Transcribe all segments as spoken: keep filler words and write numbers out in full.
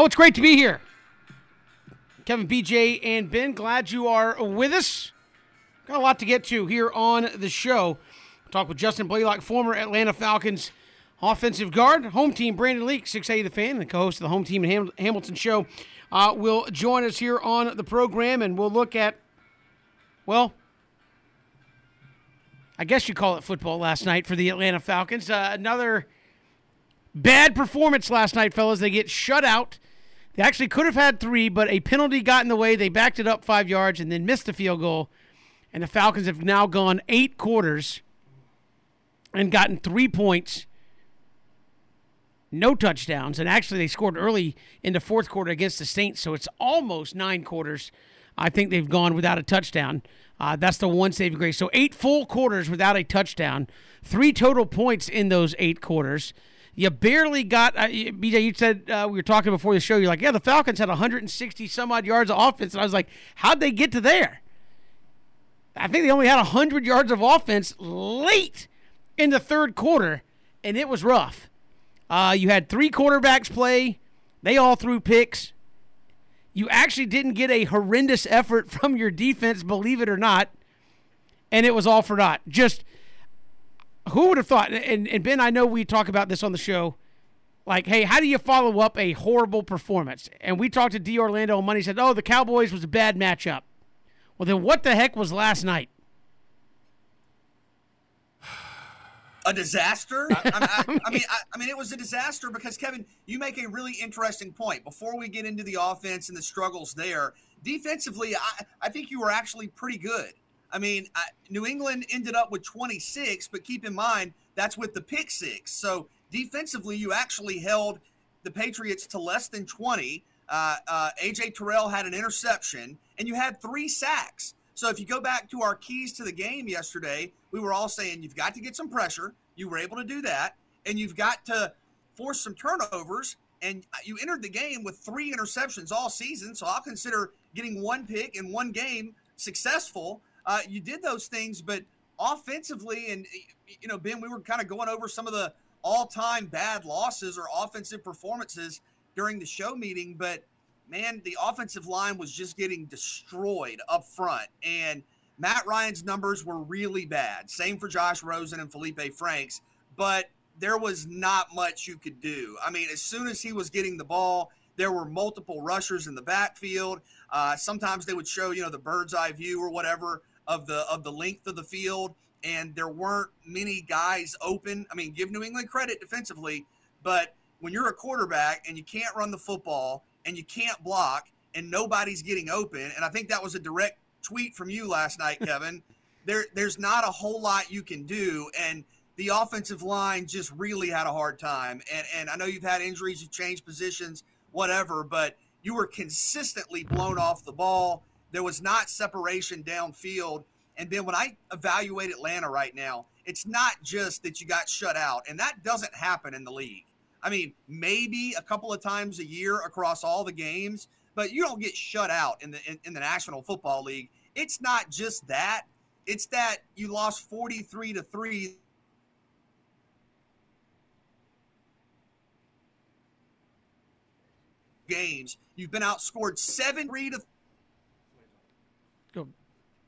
Oh, it's great to be here. Kevin, B J, and Ben, glad you are with us. Got a lot to get to here on the show. We'll talk with Justin Blalock, former Atlanta Falcons offensive guard. Home team, Brandon Leak, six eighty The Fan, the co-host of the Home Team and Ham- Hamilton Show, uh, will join us here on the program, and we'll look at, well, I guess you call it football last night for the Atlanta Falcons. Uh, another bad performance last night, fellas. They get shut out. They actually could have had three, but a penalty got in the way. They backed it up five yards and then missed the field goal. And the Falcons have now gone eight quarters and gotten three points, no touchdowns. And actually, they scored early in the fourth quarter against the Saints, so it's almost nine quarters. I think they've gone without a touchdown. Uh, that's the one saving grace. So eight full quarters without a touchdown, three total points in those eight quarters. You barely got uh, – B J, you said uh, we were talking before the show. You're like, yeah, the Falcons had one hundred sixty some odd yards of offense. And I was like, how'd they get to there? I think they only had one hundred yards of offense late in the third quarter, and it was rough. Uh, you had three quarterbacks play. They all threw picks. You actually didn't get a horrendous effort from your defense, believe it or not, and it was all for naught. Just – who would have thought, and, and Ben, I know we talk about this on the show, like, hey, how do you follow up a horrible performance? And we talked to D. Orlando on Monday, said, oh, the Cowboys was a bad matchup. Well, then what the heck was last night? A disaster? I, I, I, I mean, I, I mean, it was a disaster because, Kevin, you make a really interesting point. Before we get into the offense and the struggles there, defensively, I, I think you were actually pretty good. I mean, I, New England ended up with twenty-six, but keep in mind, that's with the pick six. So defensively, you actually held the Patriots to less than twenty. Uh, uh, A J Terrell had an interception, and you had three sacks. So if you go back to our keys to the game yesterday, we were all saying you've got to get some pressure. You were able to do that, and you've got to force some turnovers. And you entered the game with three interceptions all season, so I'll consider getting one pick in one game successful. Uh, you did those things, but offensively, and, you know, Ben, we were kind of going over some of the all-time bad losses or offensive performances during the show meeting, but, man, the offensive line was just getting destroyed up front, and Matt Ryan's numbers were really bad. Same for Josh Rosen and Felipe Franks, but there was not much you could do. I mean, as soon as he was getting the ball, there were multiple rushers in the backfield. Uh, sometimes they would show, you know, the bird's eye view or whatever of the of the length of the field, and there weren't many guys open. I mean, give New England credit defensively, but when you're a quarterback and you can't run the football and you can't block and nobody's getting open, and I think that was a direct tweet from you last night, Kevin, there there's not a whole lot you can do, and the offensive line just really had a hard time. And, and I know you've had injuries, you've changed positions, whatever, but you were consistently blown off the ball. There was not separation downfield. And then when I evaluate Atlanta right now, it's not just that you got shut out, and that doesn't happen in the league. I mean, maybe a couple of times a year across all the games, but you don't get shut out in the in, in the National Football League. It's not just that. It's that you lost forty-three to three. Games. You've been outscored seven three to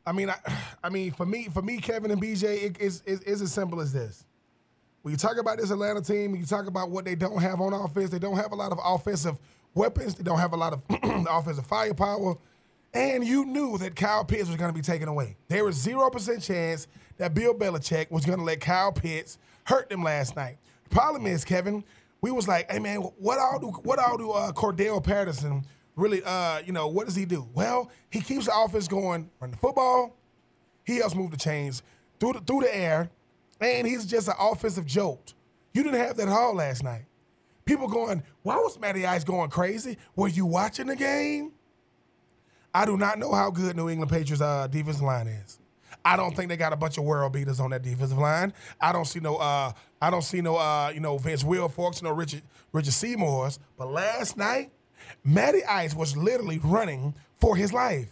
I mean, I, I mean, for me, for me, Kevin and B J, it is it, it's as simple as this. When you talk about this Atlanta team, when you talk about what they don't have on offense, they don't have a lot of offensive weapons. They don't have a lot of offensive firepower. And you knew that Kyle Pitts was going to be taken away. There was zero percent chance that Bill Belichick was going to let Kyle Pitts hurt them last night. The problem is, Kevin, we was like, hey, man, what all do, what all do uh, Cordarrelle Patterson really, uh, you know, what does he do? Well, he keeps the offense going, run the football. He helps move the chains through the, through the air, and he's just an offensive jolt. You didn't have that at all last night. People going, why was Matty Ice going crazy? Were you watching the game? I do not know how good New England Patriots' uh, defensive line is. I don't think they got a bunch of world beaters on that defensive line. I don't see no, uh, I don't see no, uh, you know, Vince Wilforks, no Richard Richard Seymour's. But last night, Matty Ice was literally running for his life.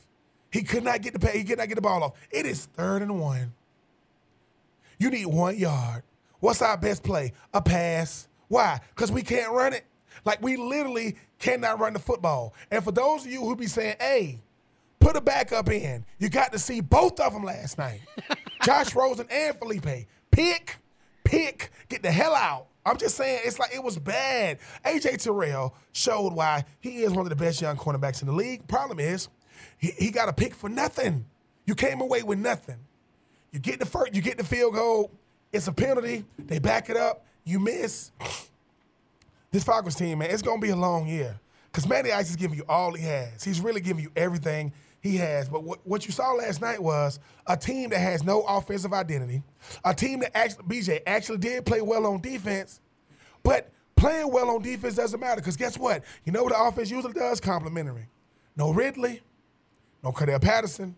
He could not get the pay. He could not get the ball off. It is third and one. You need one yard. What's our best play? A pass. Why? Because we can't run it. Like, we literally cannot run the football. And for those of you who be saying, hey, put a backup in, you got to see both of them last night. Josh Rosen and Felipe. Pick, pick, get the hell out. I'm just saying, it's like it was bad. A J Terrell showed why he is one of the best young cornerbacks in the league. Problem is, he, he got a pick for nothing. You came away with nothing. You get the first, you get the field goal. It's a penalty. They back it up. You miss. This Falcons team, man, it's going to be a long year because Matty Ice is giving you all he has. He's really giving you everything he has. But what, what you saw last night was a team that has no offensive identity, a team that actually, B J, actually did play well on defense, but playing well on defense doesn't matter because guess what? You know what the offense usually does? Complimentary. No Ridley, no Cordarrelle Patterson.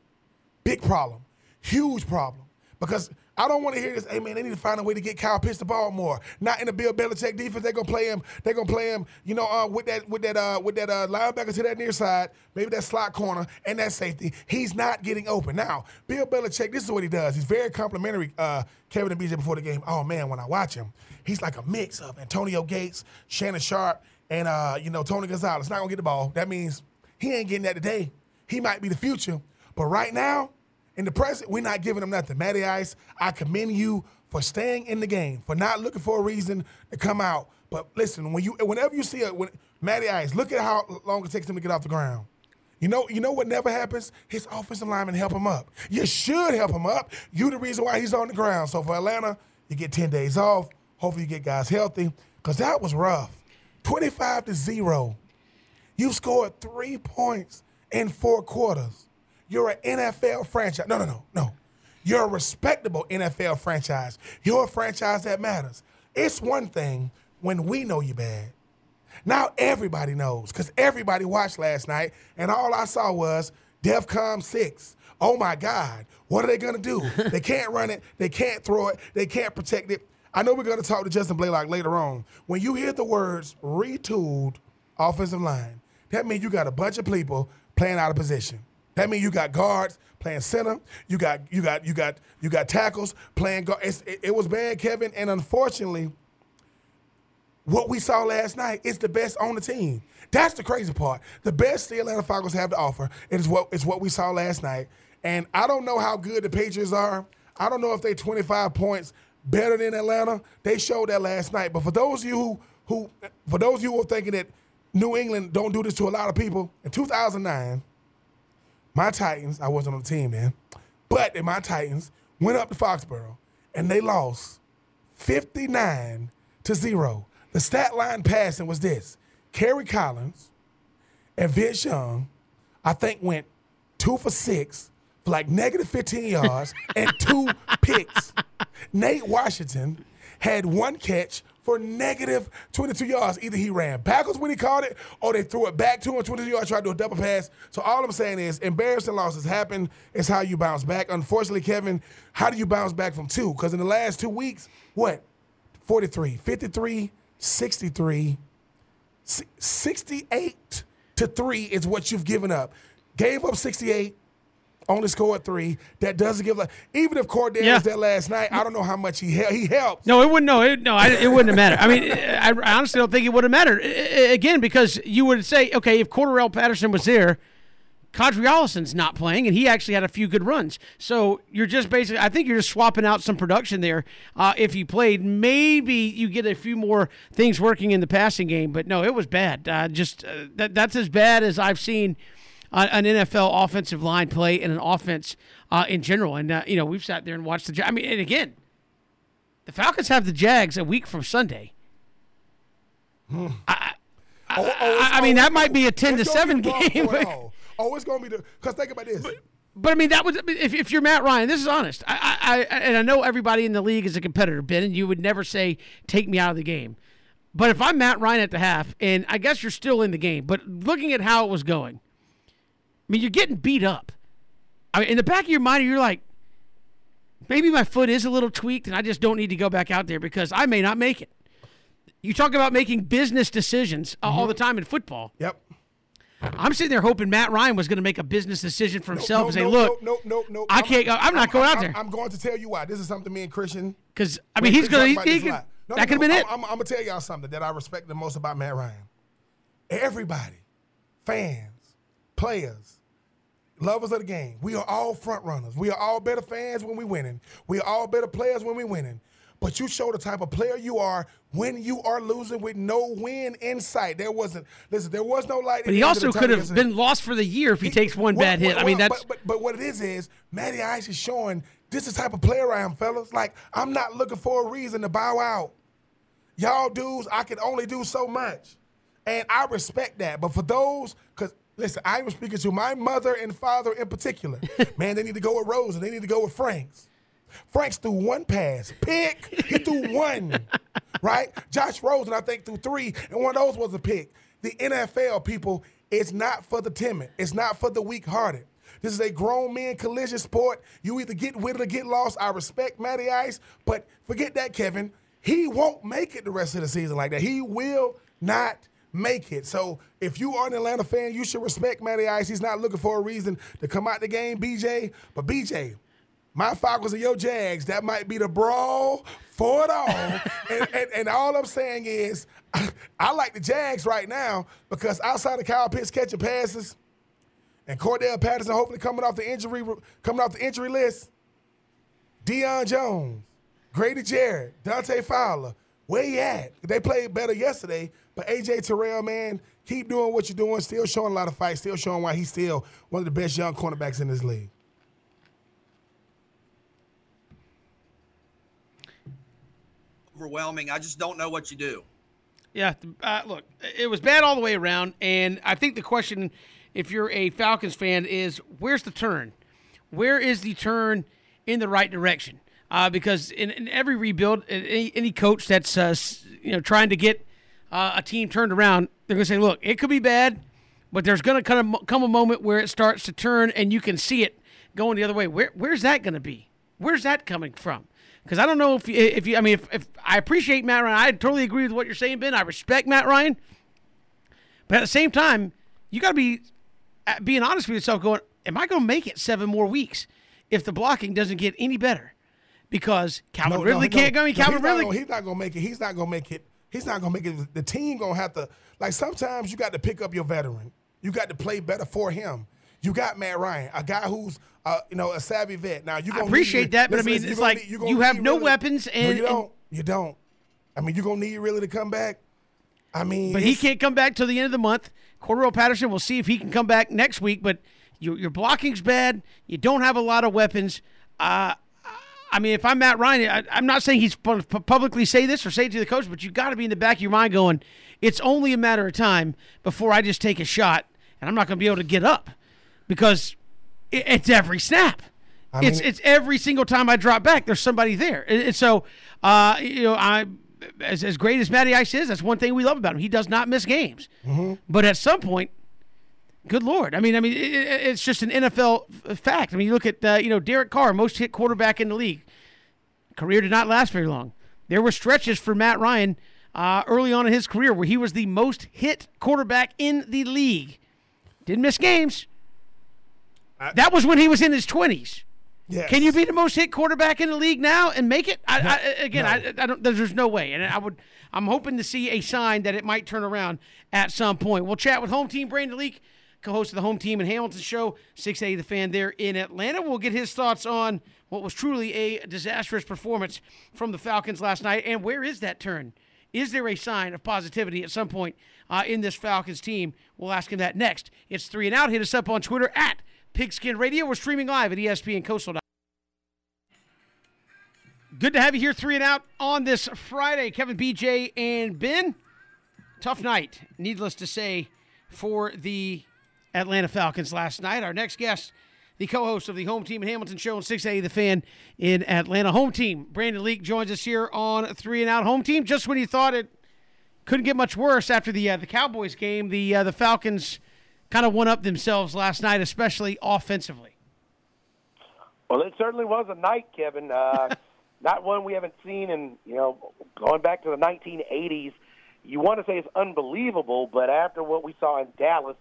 Big problem. Huge problem. Because I don't want to hear this, hey, man, they need to find a way to get Kyle Pitts the ball more. Not in the Bill Belichick defense. They're going to play him. They're going to play him, you know, uh, with that with that, uh, with that uh, linebacker to that near side, maybe that slot corner and that safety. He's not getting open. Now, Bill Belichick, this is what he does. He's very complimentary, uh, Kevin and B J, before the game. Oh, man, when I watch him, he's like a mix of Antonio Gates, Shannon Sharp, and, uh, you know, Tony Gonzalez. Not going to get the ball. That means he ain't getting that today. He might be the future. But right now, in the present, we're not giving them nothing. Matty Ice, I commend you for staying in the game, for not looking for a reason to come out. But listen, when you, whenever you see a, when, Matty Ice, look at how long it takes him to get off the ground. You know, you know what never happens? His offensive linemen help him up. You should help him up. You're the reason why he's on the ground. So for Atlanta, you get ten days off. Hopefully you get guys healthy because that was rough. twenty-five to zero. You scored three points in four quarters. You're an N F L franchise. No, no, no, no. You're a respectable N F L franchise. You're a franchise that matters. It's one thing when we know you bad. Now everybody knows because everybody watched last night, and all I saw was DEFCON six. Oh, my God. What are they going to do? They can't run it. They can't throw it. They can't protect it. I know we're going to talk to Justin Blalock later on. When you hear the words retooled offensive line, that means you got a bunch of people playing out of position. That means you got guards playing center. You got you got you got you got tackles playing guard. It's, it, it was bad, Kevin, and unfortunately, what we saw last night is the best on the team. That's the crazy part. The best the Atlanta Falcons have to offer is what is what we saw last night. And I don't know how good the Patriots are. I don't know if they're twenty-five points better than Atlanta. They showed that last night. But for those of you who who for those of you who are thinking that New England don't do this to a lot of people, in two thousand nine. My Titans, I wasn't on the team then, but in my Titans went up to Foxborough and they lost fifty-nine to zero. The stat line passing was this: Kerry Collins and Vince Young, I think, went two for six for like negative fifteen yards and two picks. Nate Washington had one catch for negative twenty-two yards. Either he ran backwards when he caught it or they threw it back to him twenty-two yards, tried to do a double pass. So all I'm saying is embarrassing losses happen. It's how you bounce back. Unfortunately, Kevin, how do you bounce back from two? Because in the last two weeks, what? forty-three, fifty-three, sixty-three, sixty-eight to three is what you've given up. Gave up sixty-eight. Only scored three. That doesn't give like even if Cordarrelle yeah. was there last night. I don't know how much he helped. He helped. No, it wouldn't. No, it, no, I, it wouldn't have mattered. I mean, I, I honestly don't think it would have mattered I, again because you would say, okay, if Cordarrelle Patterson was there, Kadriolson's not playing, and he actually had a few good runs. So you're just basically, I think you're just swapping out some production there. Uh, if he played, maybe you get a few more things working in the passing game. But no, it was bad. Uh, just uh, that that's as bad as I've seen an N F L offensive line play and an offense uh, in general. And, uh, you know, we've sat there and watched the Jags. I mean, and again, the Falcons have the Jags a week from Sunday. Hmm. I, I, oh, oh, I, I mean, that might be a ten to seven game. Oh, it's going to be the – because think about this. But, but, I mean, that was if, – if you're Matt Ryan, this is honest. I, I, I And I know everybody in the league is a competitor, Ben, and you would never say, take me out of the game. But if I'm Matt Ryan at the half, and I guess you're still in the game, but looking at how it was going – I mean, you're getting beat up. I mean, in the back of your mind, you're like, maybe my foot is a little tweaked and I just don't need to go back out there because I may not make it. You talk about making business decisions mm-hmm. all the time in football. Yep. I'm sitting there hoping Matt Ryan was going to make a business decision for himself no, no, and say, no, look, no, no, no, no. I can't go. I'm not I'm, going I'm, out there. I'm going to tell you why. This is something me and Christian. Because, I mean, he's going to. No, that no, could have no. been it. I'm, I'm, I'm going to tell y'all something that I respect the most about Matt Ryan. Everybody, fans, players, lovers of the game, we are all front runners. We are all better fans when we winning. We are all better players when we winning. But you show the type of player you are when you are losing with no win in sight. There wasn't – listen, there was no light. But he also could have been lost for the year if he, he takes one well, bad hit. Well, I mean, well, that's – But but what it is is Matty Ice is showing this is the type of player I am, fellas. Like, I'm not looking for a reason to bow out. Y'all dudes, I can only do so much. And I respect that. But for those – because, listen, I was speaking to my mother and father in particular. Man, they need to go with Rose and they need to go with Franks. Franks threw one pass. Pick. He threw one. Right? Josh Rosen, I think, threw three, and one of those was a pick. The N F L, people, it's not for the timid. It's not for the weak-hearted. This is a grown man collision sport. You either get with it or get lost. I respect Matty Ice, but forget that, Kevin. He won't make it the rest of the season like that. He will not make it. So if you are an Atlanta fan, you should respect Matty Ice. He's not looking for a reason to come out the game, B J. But, B J, my Falcons and your Jags, that might be the brawl for it all. and, and, and all I'm saying is I, I like the Jags right now because outside of Kyle Pitts catching passes and Cordarrelle Patterson hopefully coming off the injury coming off the injury list, Deion Jones, Grady Jarrett, Dante Fowler, where you at? They played better yesterday, but A J Terrell, man, keep doing what you're doing, still showing a lot of fight, still showing why he's still one of the best young cornerbacks in this league. Overwhelming. I just don't know what you do. Yeah, uh, look, it was bad all the way around, and I think the question, if you're a Falcons fan, is where's the turn? Where is the turn in the right direction? Uh, because in, in every rebuild, any, any coach that's uh, you know trying to get uh, a team turned around, they're going to say, look, it could be bad, but there's going to come a, come a moment where it starts to turn, and you can see it going the other way. Where Where's that going to be? Where's that coming from? Because I don't know if you, if you, I mean, if, if I appreciate Matt Ryan, I totally agree with what you're saying, Ben. I respect Matt Ryan, but at the same time, you got to be being honest with yourself. Going, am I going to make it seven more weeks if the blocking doesn't get any better? Because Calvin no, Ridley no, can't no, go. I mean, no, Calvin Ridley, he's not going to make it. He's not going to make it. He's not going to make it. The team going to have to. Like sometimes you got to pick up your veteran. You got to play better for him. You got Matt Ryan, a guy who's uh, you know a savvy vet. Now you I appreciate need, that, but listen, I mean it's like need, you have no really, weapons and no, you don't. And, you don't. I mean you're gonna need really to come back. I mean, but he can't come back till the end of the month. Cordarrelle Patterson, we'll see if he can come back next week. But you, your blocking's bad. You don't have a lot of weapons. Uh, I mean, if I'm Matt Ryan, I, I'm not saying he's pu- publicly say this or say it to the coach, but you got to be in the back of your mind going, it's only a matter of time before I just take a shot and I'm not gonna be able to get up. Because it's every snap. I mean, it's it's every single time I drop back, there's somebody there. And so, uh, you know, I as, as great as Matty Ice is, that's one thing we love about him. He does not miss games. Mm-hmm. But at some point, good Lord. I mean, I mean, it, it's just an N F L fact. I mean, you look at, uh, you know, Derek Carr, most hit quarterback in the league. Career did not last very long. There were stretches for Matt Ryan uh, early on in his career where he was the most hit quarterback in the league. Didn't miss games. I, that was when he was in his twenties. Yes. Can you be the most hit quarterback in the league now and make it? I, no, I, again, no. I, I don't. There's no way. And I would. I'm hoping to see a sign that it might turn around at some point. We'll chat with home team Brandon Leak, co-host of the Home Team and Hamilton Show, six eighty The Fan there in Atlanta. We'll get his thoughts on what was truly a disastrous performance from the Falcons last night. And where is that turn? Is there a sign of positivity at some point uh, in this Falcons team? We'll ask him that next. It's Three and Out. Hit us up on Twitter at Pigskin Radio. We're streaming live at E S P N Coastal. Good to have you here, Three and Out, on this Friday. Kevin, B J, and Ben. Tough night, needless to say, for the Atlanta Falcons last night. Our next guest, the co-host of the Home Team and Hamilton Show on six eighty The Fan in Atlanta. Home Team, Brandon Leak, joins us here on Three and Out. Home Team, just when you thought it couldn't get much worse after the uh, the Cowboys game, the uh, the Falcons kind of one-upped themselves last night, especially offensively. Well, it certainly was a night, Kevin. Uh, not one we haven't seen in, you know, going back to the nineteen eighties. You want to say it's unbelievable, but after what we saw in Dallas,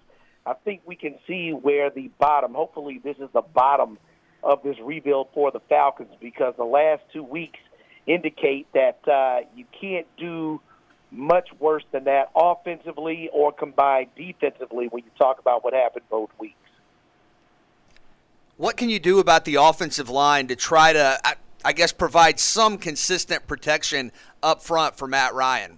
I think we can see where the bottom, hopefully this is the bottom of this rebuild for the Falcons, because the last two weeks indicate that uh, you can't do much worse than that offensively or combined defensively when you talk about what happened both weeks. What can you do about the offensive line to try to, I, I guess, provide some consistent protection up front for Matt Ryan?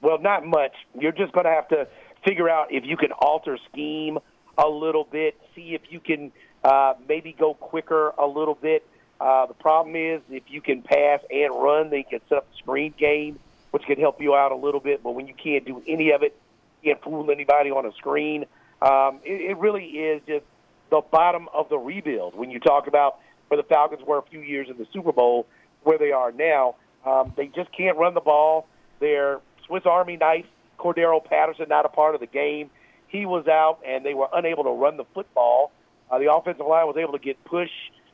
Well, not much. You're just going to have to figure out if you can alter scheme a little bit, see if you can uh, maybe go quicker a little bit. Uh, the problem is if you can pass and run, then you can set up a screen game, which can help you out a little bit. But when you can't do any of it, you can't fool anybody on a screen. Um, it, it really is just the bottom of the rebuild. When you talk about where the Falcons were a few years in the Super Bowl, where they are now, um, they just can't run the ball. They're Swiss Army knife. Cordarrelle Patterson not a part of the game. He was out, and they were unable to run the football. Uh, the offensive line was able to get push.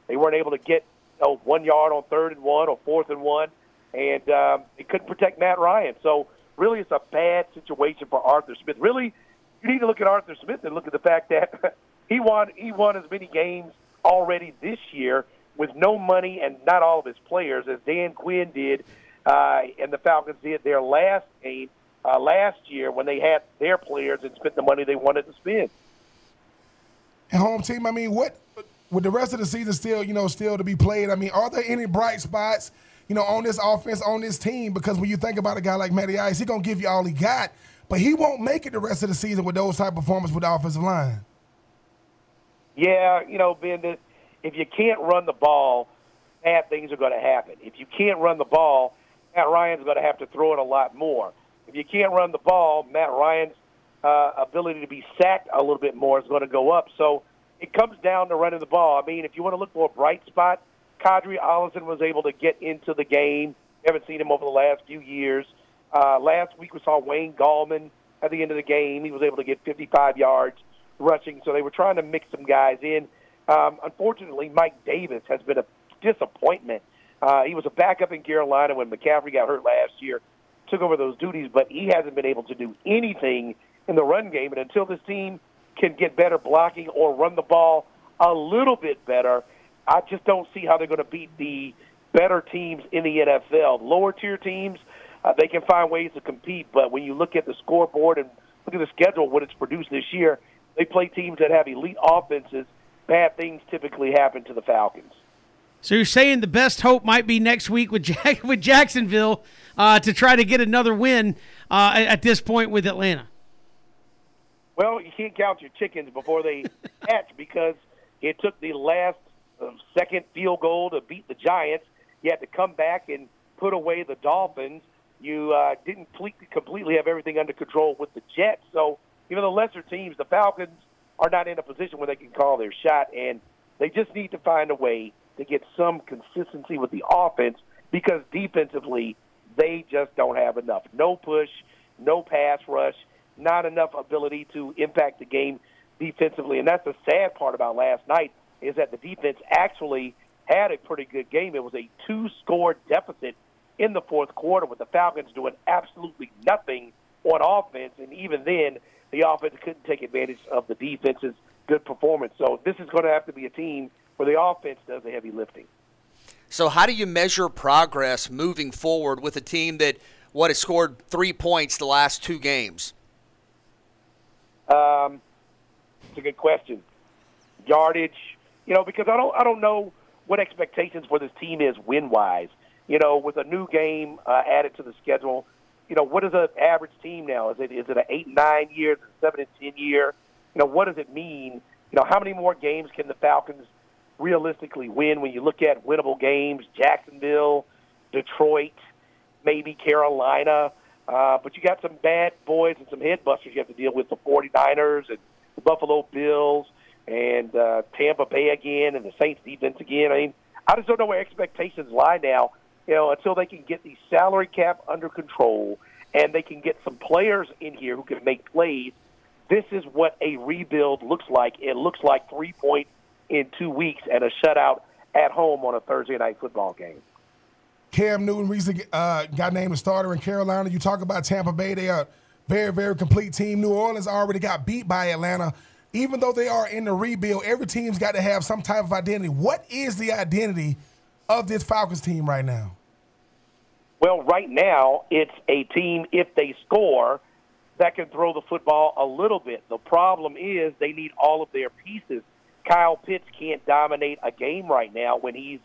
They weren't able to get you know, one yard on third and one or fourth and one, and um, they couldn't protect Matt Ryan. So really it's a bad situation for Arthur Smith. Really, you need to look at Arthur Smith and look at the fact that he won, he won as many games already this year with no money and not all of his players as Dan Quinn did uh, and the Falcons did their last game. Uh, last year when they had their players and spent the money they wanted to spend. And home team, I mean, what with the rest of the season still, you know, still to be played, I mean, are there any bright spots, you know, on this offense, on this team? Because when you think about a guy like Matty Ice, he's going to give you all he got, but he won't make it the rest of the season with those type of performances with the offensive line. Yeah, you know, Ben, if you can't run the ball, bad things are going to happen. If you can't run the ball, Matt Ryan's going to have to throw it a lot more. If you can't run the ball, Matt Ryan's uh, ability to be sacked a little bit more is going to go up. So it comes down to running the ball. I mean, if you want to look for a bright spot, Kadri Allison was able to get into the game. We haven't seen him over the last few years. Uh, last week we saw Wayne Gallman at the end of the game. He was able to get fifty-five yards rushing, so they were trying to mix some guys in. Um, unfortunately, Mike Davis has been a disappointment. Uh, he was a backup in Carolina when McCaffrey got hurt last year. Took over those duties, but he hasn't been able to do anything in the run game. And until this team can get better blocking or run the ball a little bit better, I just don't see how they're going to beat the better teams in the N F L. Lower-tier teams, uh, they can find ways to compete, but when you look at the scoreboard and look at the schedule, what it's produced this year, they play teams that have elite offenses. Bad things typically happen to the Falcons. So you're saying the best hope might be next week with Jack, with Jacksonville uh, to try to get another win uh, at this point with Atlanta? Well, you can't count your chickens before they hatch because it took the last uh, second field goal to beat the Giants. You had to come back and put away the Dolphins. You uh, didn't completely have everything under control with the Jets. So even the lesser teams, the Falcons, are not in a position where they can call their shot, and they just need to find a way to get some consistency with the offense because defensively they just don't have enough. No push, no pass rush, not enough ability to impact the game defensively. And that's the sad part about last night is that the defense actually had a pretty good game. It was a two-score deficit in the fourth quarter with the Falcons doing absolutely nothing on offense. And even then, the offense couldn't take advantage of the defense's good performance. So this is going to have to be a team where the offense does the heavy lifting. So how do you measure progress moving forward with a team that, what, has scored three points the last two games? Um, it's a good question. Yardage, you know, because I don't, I don't know what expectations for this team is win-wise. You know, with a new game uh, added to the schedule, you know, what is an average team now? Is it is it an eight nine year? Is it a seven ten year? You know, what does it mean? You know, how many more games can the Falcons realistically win when you look at winnable games? Jacksonville, Detroit, maybe Carolina, uh, but you got some bad boys and some headbusters you have to deal with, the forty-niners and the Buffalo Bills and uh, Tampa Bay again and the Saints defense again. I mean, I just don't know where expectations lie now, you know, until they can get the salary cap under control and they can get some players in here who can make plays. This is what a rebuild looks like. It looks like three-point in two weeks and a shutout at home on a Thursday night football game. Cam Newton recently uh, got named a starter in Carolina. You talk about Tampa Bay. They are a very, very complete team. New Orleans already got beat by Atlanta. Even though they are in the rebuild, every team's got to have some type of identity. What is the identity of this Falcons team right now? Well, right now it's a team, if they score, that can throw the football a little bit. The problem is they need all of their pieces. Kyle Pitts can't dominate a game right now when he's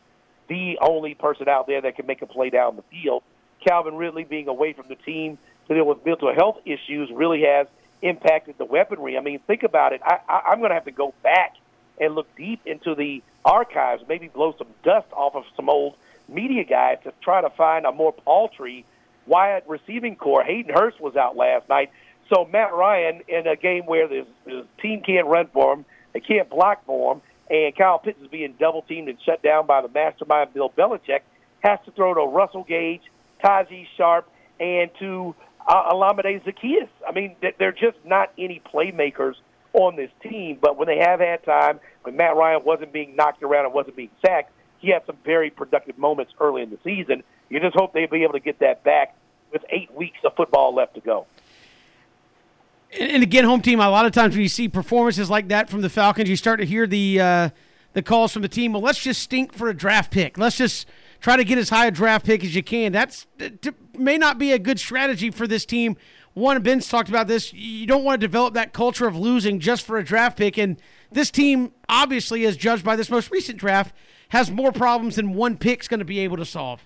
the only person out there that can make a play down the field. Calvin Ridley being away from the team to deal with mental health issues really has impacted the weaponry. I mean, think about it. I, I, I'm going to have to go back and look deep into the archives, maybe blow some dust off of some old media guys to try to find a more paltry Wyatt receiving corps. Hayden Hurst was out last night. So Matt Ryan, in a game where the team can't run for him, they can't block for him, and Kyle Pitts is being double-teamed and shut down by the mastermind Bill Belichick, has to throw to Russell Gage, Tajee Sharp, and to uh, Olamide Zaccheaus. I mean, they're just not any playmakers on this team, but when they have had time, when Matt Ryan wasn't being knocked around and wasn't being sacked, he had some very productive moments early in the season. You just hope they'd be able to get that back with eight weeks of football left to go. And again, home team, a lot of times when you see performances like that from the Falcons, you start to hear the uh, the calls from the team, well, let's just stink for a draft pick. Let's just try to get as high a draft pick as you can. That's to, may not be a good strategy for this team. One, Ben's talked about this. You don't want to develop that culture of losing just for a draft pick. And this team, obviously, as judged by this most recent draft, has more problems than one pick's going to be able to solve.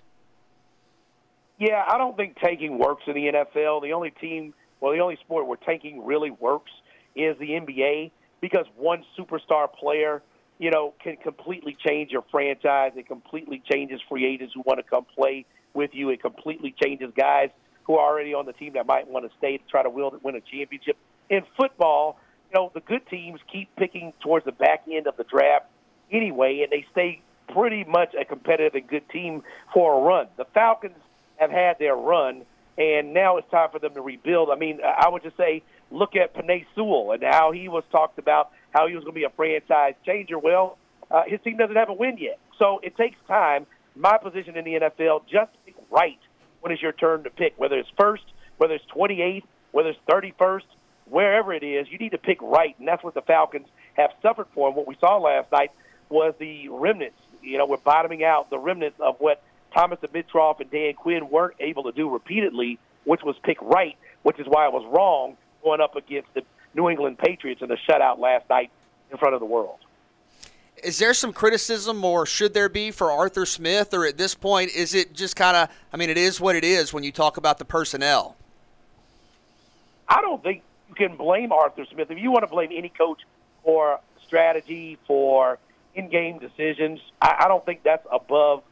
Yeah, I don't think tanking works in the N F L. The only team, well, the only sport where tanking really works is the N B A, because one superstar player, you know, can completely change your franchise. It completely changes free agents who want to come play with you. It completely changes guys who are already on the team that might want to stay to try to win a championship. In football, you know, the good teams keep picking towards the back end of the draft anyway, and they stay pretty much a competitive and good team for a run. The Falcons have had their run, and now it's time for them to rebuild. I mean, I would just say look at Penei Sewell and how he was talked about, how he was going to be a franchise changer. Well, uh, his team doesn't have a win yet. So it takes time. My position in the N F L, just pick right when it's your turn to pick, whether it's first, whether it's twenty-eighth, whether it's thirty-first, wherever it is, you need to pick right, and that's what the Falcons have suffered for. And what we saw last night was the remnants. You know, we're bottoming out the remnants of what Thomas Dimitroff and Dan Quinn weren't able to do repeatedly, which was pick right, which is why it was wrong going up against the New England Patriots in the shutout last night in front of the world. Is there some criticism, or should there be, for Arthur Smith? Or at this point, is it just kind of, I mean, it is what it is when you talk about the personnel? I don't think you can blame Arthur Smith. If you want to blame any coach for strategy, for in-game decisions, I, I don't think that's above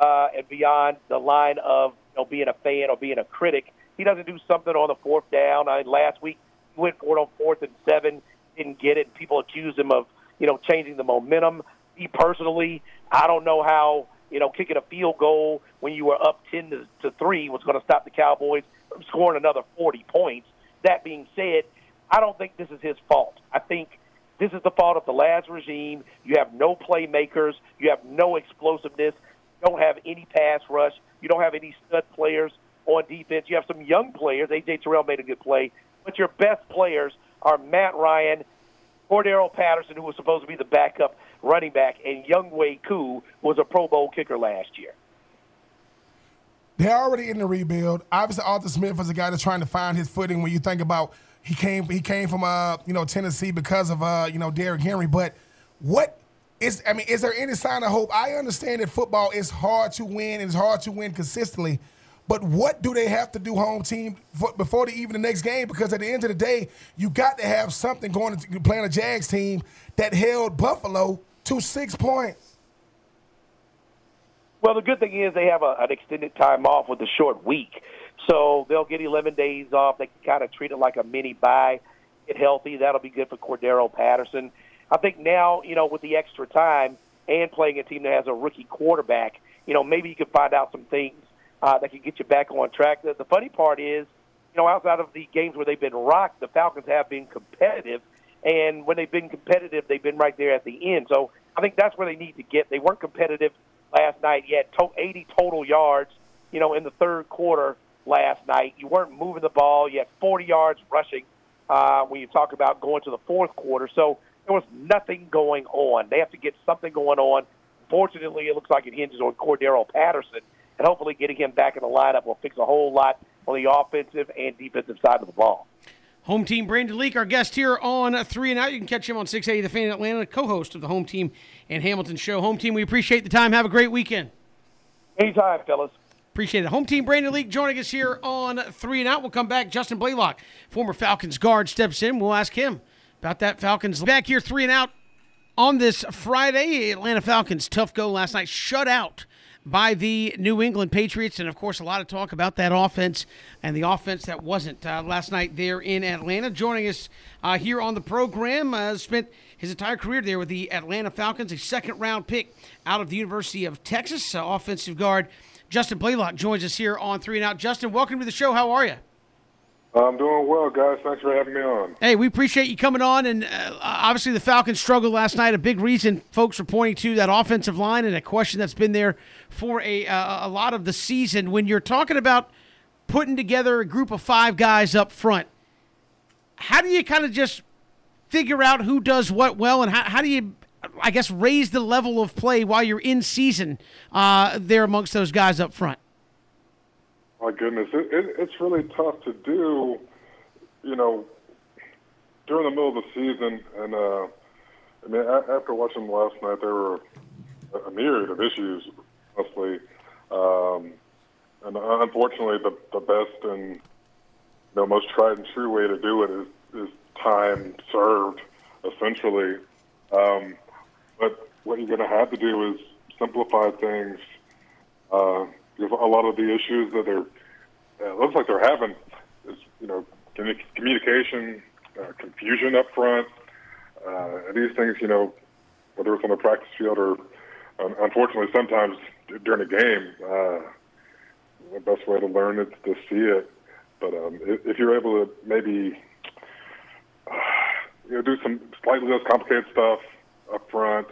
uh, and beyond the line of, you know, being a fan or being a critic. He doesn't do something on the fourth down. I mean, last week he went for it on fourth and seven, didn't get it. People accused him of, you know, changing the momentum. Me personally, I don't know how, you know, kicking a field goal when you were up ten to three was going to stop the Cowboys from scoring another forty points. That being said, I don't think this is his fault. I think this is the fault of the last regime. You have no playmakers. You have no explosiveness. You don't have any pass rush. You don't have any stud players on defense. You have some young players. A J Terrell made a good play. But your best players are Matt Ryan, Cordarrelle Patterson, who was supposed to be the backup running back, and Younghoe Koo, who was a Pro Bowl kicker last year. They're already in the rebuild. Obviously, Arthur Smith was a guy that's trying to find his footing. When you think about he came, he came from uh, you know, Tennessee because of uh, you know, Derrick Henry. But what is, I mean, is there any sign of hope? I understand that football is hard to win, and it's hard to win consistently. But what do they have to do, home team, for, before the, even the next game? Because at the end of the day, you got to have something going to playing a Jags team that held Buffalo to six points. Well, the good thing is they have a, an extended time off with a short week. So they'll get eleven days off. They can kind of treat it like a mini-bye, get healthy. That'll be good for Cordarrelle Patterson. I think now, you know, with the extra time and playing a team that has a rookie quarterback, you know, maybe you can find out some things Uh, that can get you back on track. The, the funny part is, you know, outside of the games where they've been rocked, the Falcons have been competitive, and when they've been competitive, they've been right there at the end. So I think that's where they need to get. They weren't competitive last night yet. eighty total yards, you know, in the third quarter last night. You weren't moving the ball. You had forty yards rushing uh, when you talk about going to the fourth quarter. So there was nothing going on. They have to get something going on Unfortunately, it looks like it hinges on Cordarrelle Patterson, and hopefully getting him back in the lineup will fix a whole lot on the offensive and defensive side of the ball. Home team Brandon Leak, our guest here on three and Out. You can catch him on six eighty The Fan in Atlanta, co-host of the Home Team and Hamilton Show. Home Team, we appreciate the time. Have a great weekend. Anytime, fellas. Appreciate it. Home team Brandon Leak joining us here on three and Out. We'll come back. Justin Blalock, former Falcons guard, steps in. We'll ask him about that Falcons. Back here, three and Out on this Friday. Atlanta Falcons, tough go last night. Shut out by the New England Patriots. And, of course, a lot of talk about that offense and the offense that wasn't uh, last night there in Atlanta. Joining us uh, here on the program, uh, spent his entire career there with the Atlanta Falcons, a second-round pick out of the University of Texas, uh, offensive guard Justin Blalock joins us here on three and Out. Justin, welcome to the show. How are you? I'm doing well, guys. Thanks for having me on. Hey, we appreciate you coming on. And uh, obviously the Falcons struggled last night. A big reason folks were pointing to that offensive line, and a question that's been there for a, uh, a lot of the season. When you're talking about putting together a group of five guys up front, how do you kind of just figure out who does what well, and how, how do you – I guess, raise the level of play while you're in season uh, there amongst those guys up front? My goodness, it, it, it's really tough to do, you know, during the middle of the season. And, uh, I mean, a- after watching them last night, there were a myriad of issues, mostly. Um, and unfortunately, the, the best and the most tried and true way to do it is, is time served, essentially. Um, But what you're going to have to do is simplify things. Uh, because a lot of the issues that they're, it looks like they're having is, you know, communication, uh, confusion up front. Uh, these things, you know, whether it's on the practice field or, um, unfortunately, sometimes during a game, uh, the best way to learn it is to see it. But um, if, if you're able to maybe, uh, you know, do some slightly less complicated stuff up front,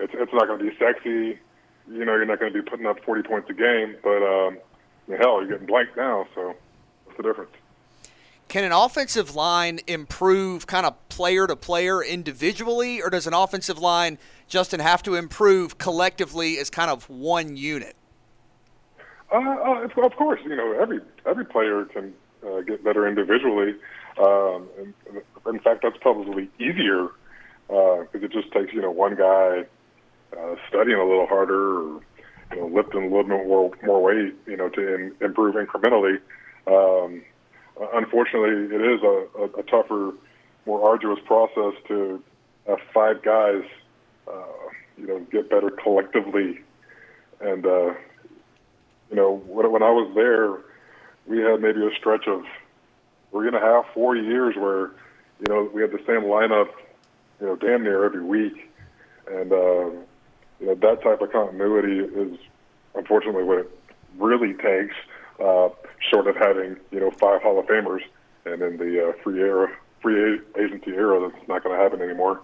it's it's not going to be sexy. You know, you're not going to be putting up forty points a game, but um, hell, you're getting blanked now, so what's the difference? Can an offensive line improve kind of player to player individually, or does an offensive line, Justin, have to improve collectively as kind of one unit? Uh, uh, of course, you know, every every player can uh, get better individually. Um, and, in fact, that's probably easier, because uh, it just takes, you know, one guy uh, studying a little harder, or, you know, lifting a little bit more, more weight, you know, to in, improve incrementally. Um, unfortunately, it is a, a, a tougher, more arduous process to have five guys, uh, you know, get better collectively. And, uh, you know, when, when I was there, we had maybe a stretch of three and a half, four years where, you know, we had the same lineup, you know, damn near every week, and uh, you know, that type of continuity is unfortunately what it really takes, uh, short of having, you know, five Hall of Famers, and in the uh, free era, free agency era, that's not going to happen anymore.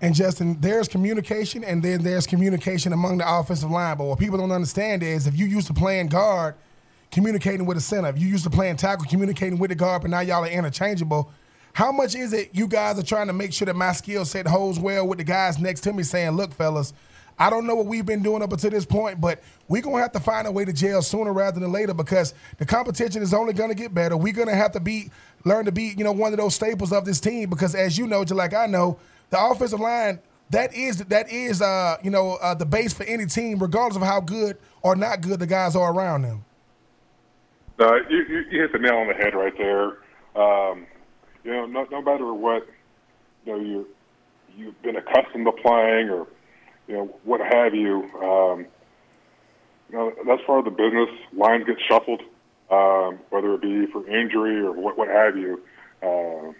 And Justin, there's communication, and then there's communication among the offensive line. But what people don't understand is, if you used to playing guard, communicating with a center, if you used to playing tackle, communicating with the guard, but now y'all are interchangeable. How much is it you guys are trying to make sure that my skill set holds well with the guys next to me, saying, look, fellas, I don't know what we've been doing up until this point, but we're going to have to find a way to gel sooner rather than later, because the competition is only going to get better. We're going to have to be learn to be, you know, one of those staples of this team, because as you know, just like I know, the offensive line, that is, that is uh, you know, uh, the base for any team, regardless of how good or not good the guys are around them. Uh, you, you hit the nail on the head right there. Um You know, no, no matter what, you know, you you've been accustomed to playing, or, you know, what have you. Um, you know, that's part of the business. Lines get shuffled, um, whether it be for injury or what, what have you. Uh,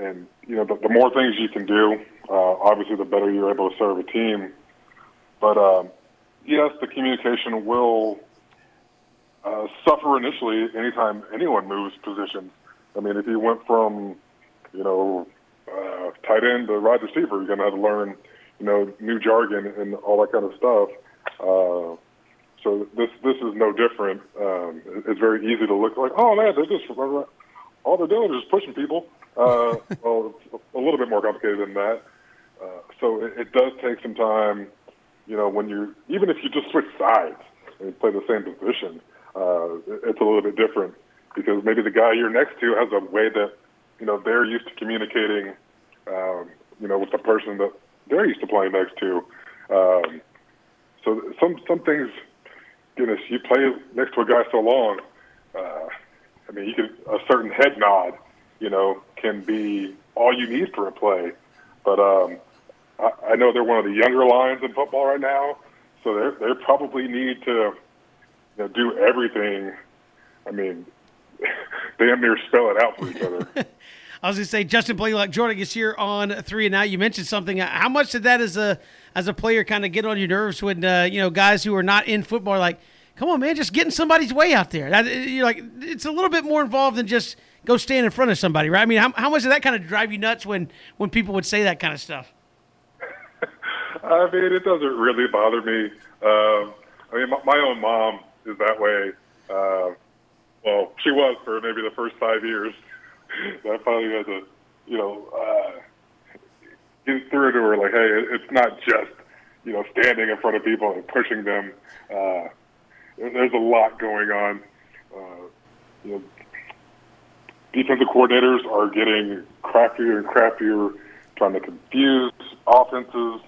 and you know, the, the more things you can do, uh, obviously, the better you're able to serve a team. But um, yes, the communication will uh, suffer initially anytime anyone moves positions. I mean, if you went from, you know, uh, tight end to wide receiver, you're going to have to learn, you know, new jargon and all that kind of stuff. Uh, so this this is no different. Um, it's very easy to look like, oh, man, they're just all they're doing is pushing people. Uh, well, it's a little bit more complicated than that. Uh, so it, it does take some time you know, when you even if you just switch sides and play the same position, uh, it's a little bit different because maybe the guy you're next to has a way that, you know, they're used to communicating, um, you know, with the person that they're used to playing next to. Um, so some some things, goodness, you play next to a guy so long. Uh, I mean, you can a certain head nod, you know, can be all you need for a play. But um, I, I know they're one of the younger lines in football right now, so they they probably need to, you know, do everything. I mean, they damn near spell it out for each other. I was going to say, Justin Blalock, Jordan is here on Three and Out. You mentioned something. How much did that as a as a player kind of get on your nerves when uh, you know, guys who are not in football are like, come on, man, just get in somebody's way out there? That, you're like, it's a little bit more involved than just go stand in front of somebody, right? I mean, how how much did that kind of drive you nuts when when people would say that kind of stuff? I mean, it doesn't really bother me. Uh, I mean, my, my own mom is that way. Uh, well, she was for maybe the first five years. I probably had to, you know, uh, get through to her like, hey, it's not just, you know, standing in front of people and pushing them. Uh, there's a lot going on. Uh, you know, defensive coordinators are getting crappier and crappier, trying to confuse offenses.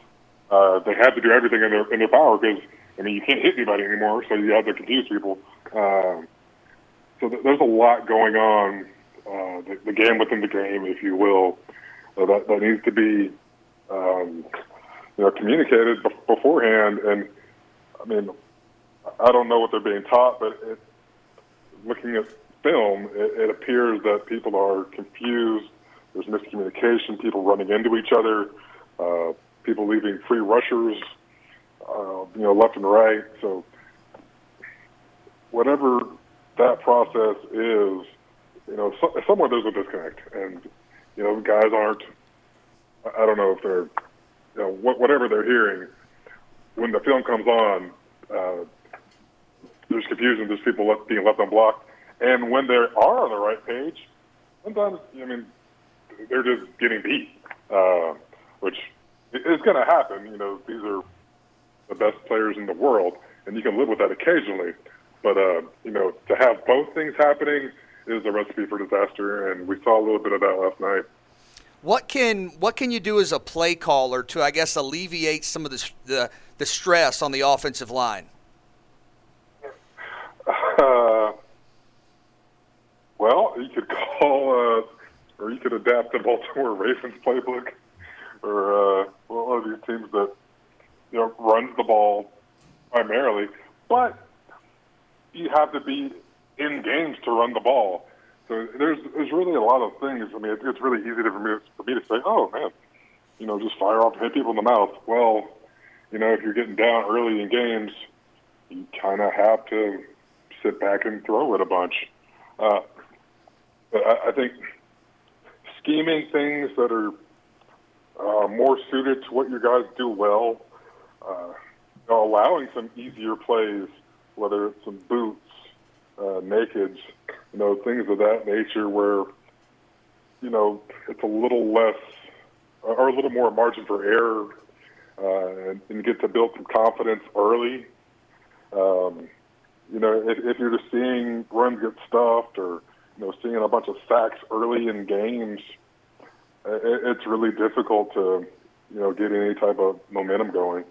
Uh, they have to do everything in their in their power because, I mean, you can't hit anybody anymore, so you have to confuse people. Um, so th- there's a lot going on. Uh, the, the game within the game, if you will, uh, that, that needs to be um, you know, communicated be- beforehand. And, I mean, I don't know what they're being taught, but it, looking at film, it, it appears that people are confused. There's miscommunication, people running into each other, uh, people leaving free rushers, uh, you know, left and right. So whatever that process is, you know, so, somewhere there's a disconnect, and you know, guys aren't—I don't know if they're, you know, wh- whatever they're hearing. When the film comes on, uh, there's confusion. There's people left, being left unblocked, and when they are on the right page, sometimes, I mean, they're just getting beat, uh, which is going to happen. You know, these are the best players in the world, and you can live with that occasionally. But uh, you know, to have both things happening is a recipe for disaster, and we saw a little bit of that last night. What can what can you do as a play caller to, I guess, alleviate some of the the, the stress on the offensive line? Uh, well, you could call, uh, or you could adapt the Baltimore Ravens playbook, or uh, one of these teams that, you know, runs the ball primarily, but you have to be in games to run the ball. So there's there's really a lot of things. I mean, it, it's really easy to, for, me, for me to say, oh, man, you know, just fire off, hit people in the mouth. Well, you know, if you're getting down early in games, you kind of have to sit back and throw it a bunch. Uh, but I, I think scheming things that are uh, more suited to what your guys do well, uh, you know, allowing some easier plays, whether it's some boots, Uh, naked, you know, things of that nature where, you know, it's a little less or a little more margin for error, uh, and, and get to build some confidence early. Um, you know, if, if you're just seeing runs get stuffed or, you know, seeing a bunch of sacks early in games, it, it's really difficult to, you know, get any type of momentum going.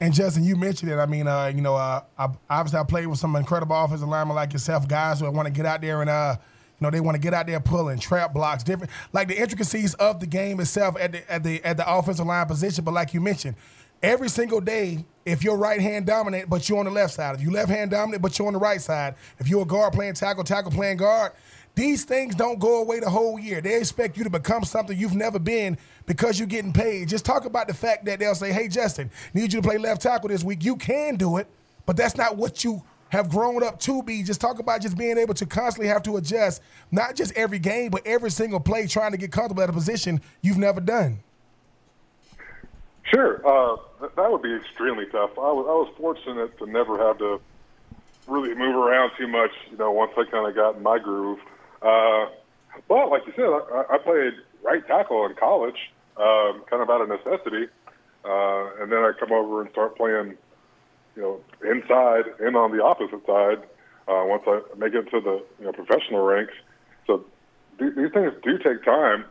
And, Justin, you mentioned it. I mean, uh, you know, uh, I, obviously I played with some incredible offensive linemen like yourself, guys who want to get out there and, uh, you know, they want to get out there pulling trap blocks, different, like the intricacies of the game itself at the, at the at the offensive line position. But like you mentioned, every single day, if you're right-hand dominant but you're on the left side, if you're left-hand dominant but you're on the right side, if you're a guard playing tackle, tackle playing guard, these things don't go away the whole year. They expect you to become something you've never been because you're getting paid. Just talk about the fact that they'll say, hey, Justin, need you to play left tackle this week. You can do it, but that's not what you have grown up to be. Just talk about just being able to constantly have to adjust, not just every game, but every single play, trying to get comfortable at a position you've never done. Sure. Uh, that would be extremely tough. I was, I was fortunate to never have to really move around too much, you know, once I kind of got in my groove. Uh, but like you said, I, I played right tackle in college, um, kind of out of necessity. Uh, and then I come over and start playing, you know, inside and on the opposite side uh, once I make it to the you know, professional ranks. So th- these things do take time,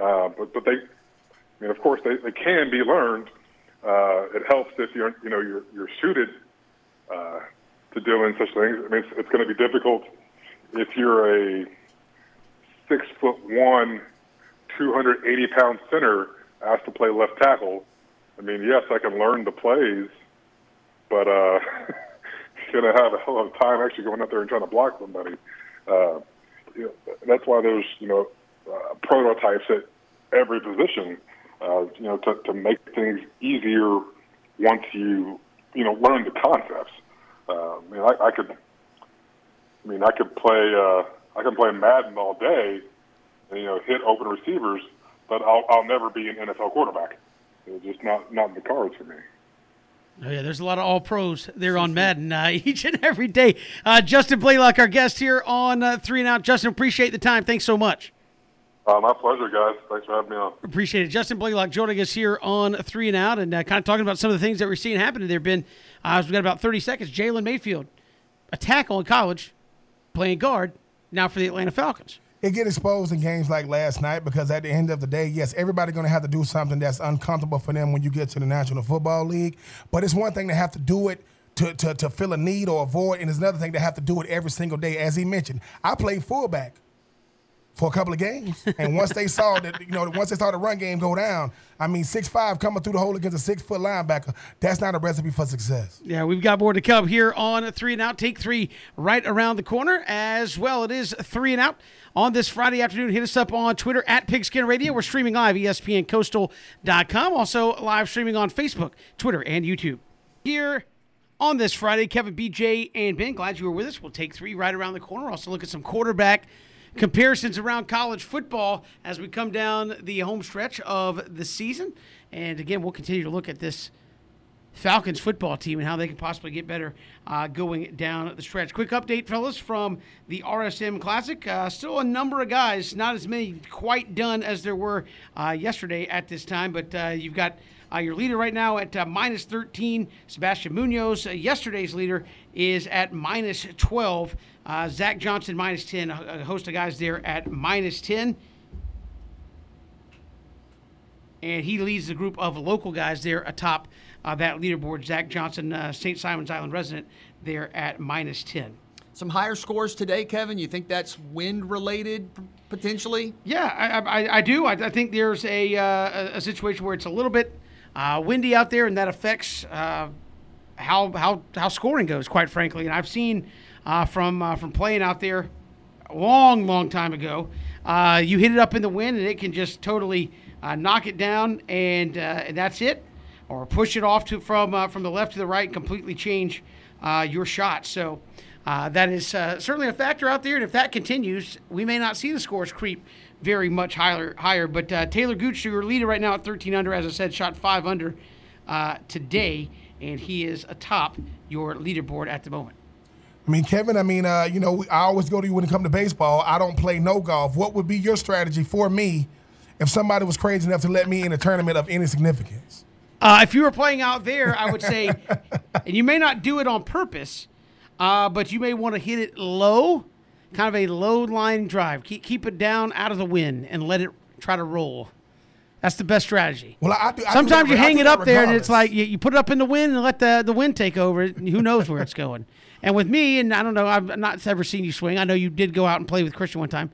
uh, but but they, I mean, of course, they, they can be learned. Uh, it helps if you're you know you're you're suited uh, to doing such things. I mean, it's, it's going to be difficult if you're a six foot one, two hundred eighty pound center asked to play left tackle. I mean, yes, I can learn the plays, but uh, you're going to have a hell of a time actually going up there and trying to block somebody. Uh, you know, that's why there's, you know, uh, prototypes at every position, uh, you know, to, to make things easier once you, you know, learn the concepts. Uh, I mean, I, I could, I mean, I could play, uh, I can play Madden all day and, you know, hit open receivers, but I'll, I'll never be an N F L quarterback. It's just not, not in the cards for me. Oh, yeah, there's a lot of all pros there on Madden uh, each and every day. Uh, Justin Blalock, our guest here on uh, Three and Out. Justin, appreciate the time. Thanks so much. Uh, my pleasure, guys. Thanks for having me on. Appreciate it. Justin Blalock joining us here on Three and Out and uh, kind of talking about some of the things that we're seeing happening there, Ben. Uh, we've got about thirty seconds. Jalen Mayfield, a tackle in college, playing guard, now for the Atlanta Falcons. It get exposed in games like last night because at the end of the day, yes, everybody's going to have to do something that's uncomfortable for them when you get to the National Football League. But it's one thing to have to do it to, to, to fill a need or a void, and it's another thing to have to do it every single day. As he mentioned, I played fullback for a couple of games, and once they saw that, you know, once they saw the run game go down, I mean, six five coming through the hole against a six-foot linebacker, that's not a recipe for success. Yeah, we've got more to come here on Three and Out. Take three right around the corner as well. It is Three and Out on this Friday afternoon. Hit us up on Twitter at Pigskin Radio. We're streaming live, E S P N Coastal dot com. Also live streaming on Facebook, Twitter, and YouTube. Here on this Friday, Kevin, B J, and Ben, glad you were with us. We'll take three right around the corner. Also look at some quarterback comparisons around college football as we come down the home stretch of the season. And, again, we'll continue to look at this Falcons football team and how they can possibly get better uh, going down the stretch. Quick update, fellas, from the R S M Classic. Uh, still a number of guys, not as many quite done as there were uh, yesterday at this time, but uh, you've got uh, your leader right now at uh, minus thirteen, Sebastian Munoz. Uh, yesterday's leader is at minus twelve. Uh, Zach Johnson, minus ten, a host of guys there at minus ten. And he leads the group of local guys there atop uh, that leaderboard. Zach Johnson, uh, Saint Simons Island resident, there at minus ten. Some higher scores today, Kevin. You think that's wind-related potentially? Yeah, I, I, I do. I, I think there's a, uh, a situation where it's a little bit uh, windy out there, and that affects uh, how, how, how scoring goes, quite frankly. And I've seen... Uh, from uh, from playing out there a long, long time ago. Uh, you hit it up in the wind, and it can just totally uh, knock it down, and, uh, and that's it. Or push it off to from uh, from the left to the right and completely change uh, your shot. So uh, that is uh, certainly a factor out there, and if that continues, we may not see the scores creep very much higher. higher. But uh, Taylor Gooch, your leader right now at thirteen under, as I said, shot five under uh, today, and he is atop your leaderboard at the moment. I mean, Kevin, I mean, uh, you know, I always go to you when it comes to baseball. I don't play no golf. What would be your strategy for me if somebody was crazy enough to let me in a tournament of any significance? Uh, if you were playing out there, I would say, and you may not do it on purpose, uh, but you may want to hit it low, kind of a low-line drive. Keep, keep it down out of the wind and let it try to roll. That's the best strategy. Well, I do, I Sometimes do, you I hang do, it up there, and it's like you, you put it up in the wind and let the, the wind take over. And who knows where it's going. And with me, and I don't know, I've not ever seen you swing. I know you did go out and play with Christian one time.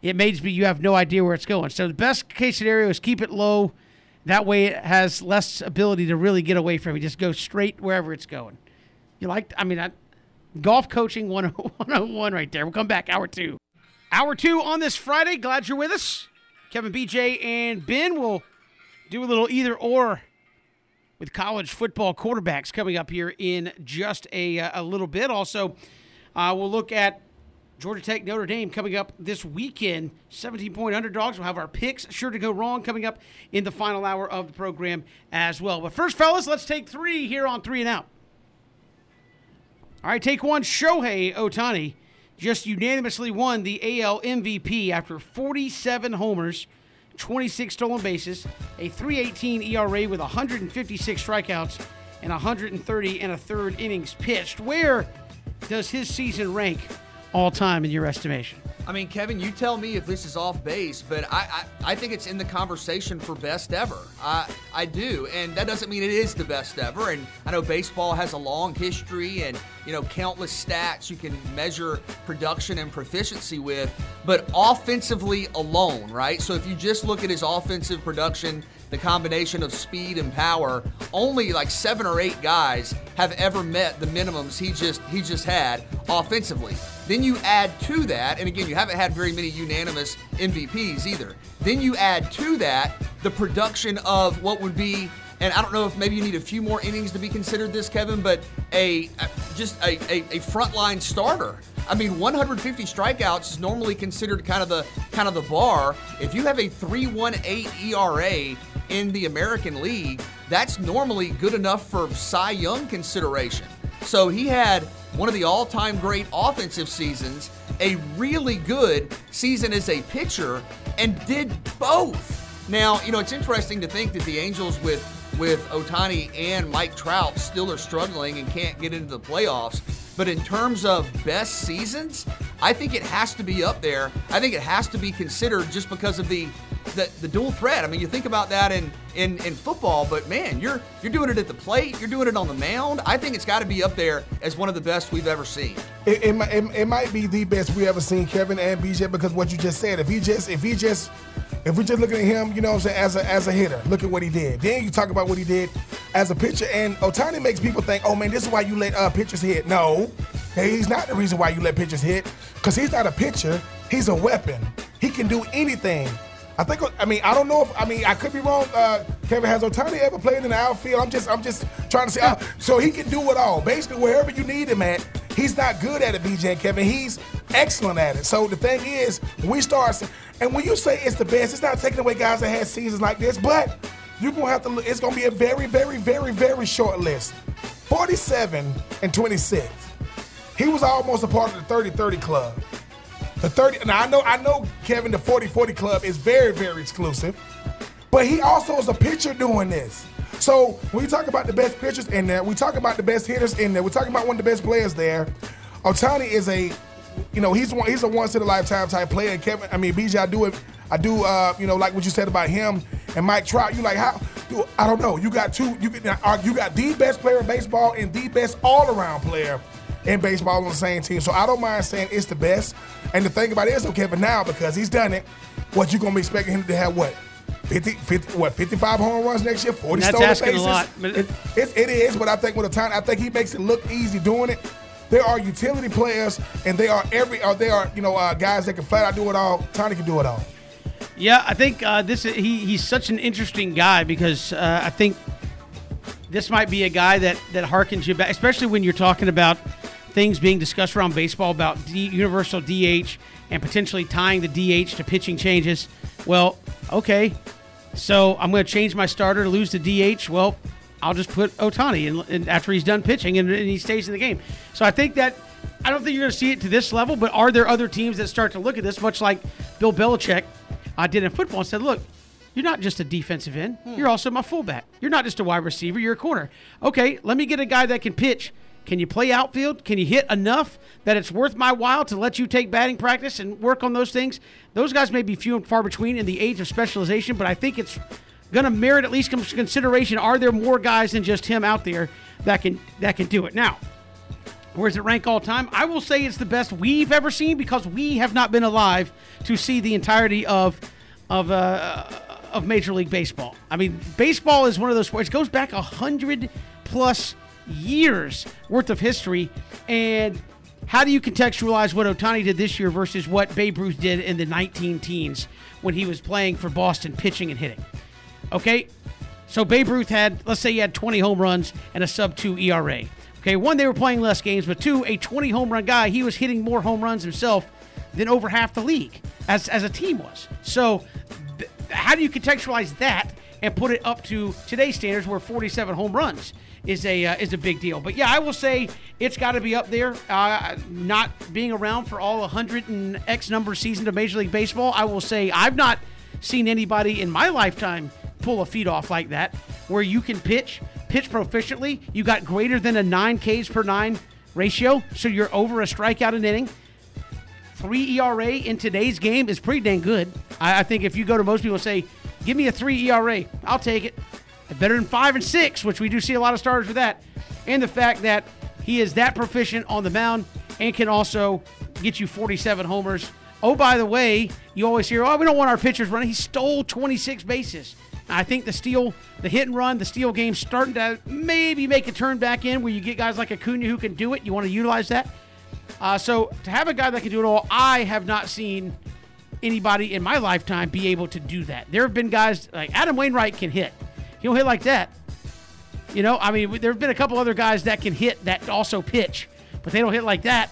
It may be you have no idea where it's going. So the best case scenario is keep it low. That way it has less ability to really get away from you. Just go straight wherever it's going. You like, I mean, I, golf coaching one oh one right there. We'll come back, hour two. Hour two on this Friday. Glad you're with us. Kevin, B J, and Ben will do a little either or with college football quarterbacks coming up here in just a, uh, a little bit. Also, uh, we'll look at Georgia Tech, Notre Dame coming up this weekend. seventeen-point underdogs. We'll have our picks sure to go wrong coming up in the final hour of the program as well. But first, fellas, let's take three here on Three and Out. All right, take one. Shohei Ohtani just unanimously won the A L M V P after forty-seven homers twenty-six stolen bases, a three eighteen E R A with one hundred fifty-six strikeouts, and one hundred thirty and a third innings pitched. Where does his season rank all time in your estimation? I mean, Kevin, you tell me if this is off base, but I, I, I think it's in the conversation for best ever. I I do, and that doesn't mean it is the best ever. And I know baseball has a long history and, you know, countless stats you can measure production and proficiency with, but offensively alone, right? So if you just look at his offensive production, the combination of speed and power, only like seven or eight guys have ever met the minimums he just he just had offensively. Then you add to that, and again, you haven't had very many unanimous M V Ps either. Then you add to that the production of what would be, and I don't know if maybe you need a few more innings to be considered this, Kevin, but a, a just a, a, a frontline starter. I mean, one hundred fifty strikeouts is normally considered kind of the kind of the bar. If you have a three point one eight E R A in the American League, that's normally good enough for Cy Young consideration. So he had one of the all-time great offensive seasons, a really good season as a pitcher, and did both. Now, you know, it's interesting to think that the Angels with with Ohtani and Mike Trout still are struggling and can't get into the playoffs. But in terms of best seasons, I think it has to be up there. I think it has to be considered just because of the the, the dual threat. I mean, you think about that in, in, in football, but man, you're you're doing it at the plate, you're doing it on the mound. I think it's got to be up there as one of the best we've ever seen. It, it, it, it might be the best we ever seen, Kevin and B J, because what you just said. If he just if he just if we're just looking at him, you know what I'm saying, as a as a hitter, look at what he did. Then you talk about what he did as a pitcher, and Ohtani makes people think, oh man, this is why you let uh, pitchers hit. No, he's not the reason why you let pitchers hit, because he's not a pitcher, he's a weapon. He can do anything. I think, I mean, I don't know if, I mean, I could be wrong. Uh, Kevin, has Ohtani ever played in the outfield? I'm just I'm just trying to say, uh, so he can do it all. Basically, wherever you need him at, he's not good at it, B J and Kevin. He's excellent at it. So the thing is, we start, and when you say it's the best, it's not taking away guys that had seasons like this, but you're going to have to look. It's going to be a very, very, very, very short list. forty-seven and twenty-six. He was almost a part of the thirty thirty club. The thirty, now I know, I know, Kevin, the forty forty club is very, very exclusive, but he also is a pitcher doing this. So when you talk about the best pitchers in there, we talk about the best hitters in there, we're talking about one of the best players there. Ohtani is a, you know, he's one, he's a once-in-a-lifetime type player. And Kevin, I mean, B J, I do it, I do, uh, you know, like what you said about him and Mike Trout. You like how? Dude, I don't know. You got two. You got you got the best player in baseball and the best all-around player in baseball on the same team. So I don't mind saying it's the best. And the thing about it is, okay, but now because he's done it, what you gonna be expecting him to have? What? fifty, fifty, what, fifty-five home runs next year, forty stolen bases. That's asking a lot. It, it, it is, but I think with Ohtani, I think he makes it look easy doing it. There are utility players, and they are every, or they are, you know, uh, guys that can flat out do it all. Ohtani can do it all. Yeah, I think uh, this is, he he's such an interesting guy because uh, I think this might be a guy that that harkens you back, especially when you're talking about things being discussed around baseball about D, universal D H and potentially tying the D H to pitching changes. Well, okay, so I'm going to change my starter to lose to D H. Well, I'll just put Ohtani in, in after he's done pitching and, and he stays in the game. So I think that I don't think you're going to see it to this level, but are there other teams that start to look at this, much like Bill Belichick uh, did in football and said, look, you're not just a defensive end. Hmm. You're also my fullback. You're not just a wide receiver. You're a corner. Okay, let me get a guy that can pitch. Can you play outfield? Can you hit enough that it's worth my while to let you take batting practice and work on those things? Those guys may be few and far between in the age of specialization, but I think it's going to merit at least consideration. Are there more guys than just him out there that can that can do it? Now, where does it rank all time? I will say it's the best we've ever seen because we have not been alive to see the entirety of of uh, of Major League Baseball. I mean, baseball is one of those sports. It goes back one hundred plus years worth of history, and how do you contextualize what Ohtani did this year versus what Babe Ruth did in the nineteen teens when he was playing for Boston, pitching and hitting? Okay, so Babe Ruth had, let's say he had twenty home runs and a sub two E R A. Okay, one, they were playing less games, but two, a twenty home run guy, he was hitting more home runs himself than over half the league as as a team was. So how do you contextualize that and put it up to today's standards where forty-seven home runs is a uh, is a big deal? But yeah, I will say it's got to be up there. Uh, not being around for all one hundred and X number seasons of Major League Baseball, I will say I've not seen anybody in my lifetime pull a feed off like that, where you can pitch, pitch proficiently. You got greater than a nine Ks per nine ratio, so you're over a strikeout an inning. Three E R A in today's game is pretty dang good. I, I think if you go to most people and say, give me a three E R A, I'll take it. Better than five and six, which we do see a lot of starters with that. And the fact that he is that proficient on the mound and can also get you forty-seven homers. Oh, by the way, you always hear, oh, we don't want our pitchers running. He stole twenty-six bases. I think the steal, the hit and run, the steal game's starting to maybe make a turn back in where you get guys like Acuna who can do it. You want to utilize that. Uh, so to have a guy that can do it all, I have not seen anybody in my lifetime be able to do that. There have been guys like Adam Wainwright can hit. He'll hit like that. You know, I mean, there have been a couple other guys that can hit that also pitch, but they don't hit like that.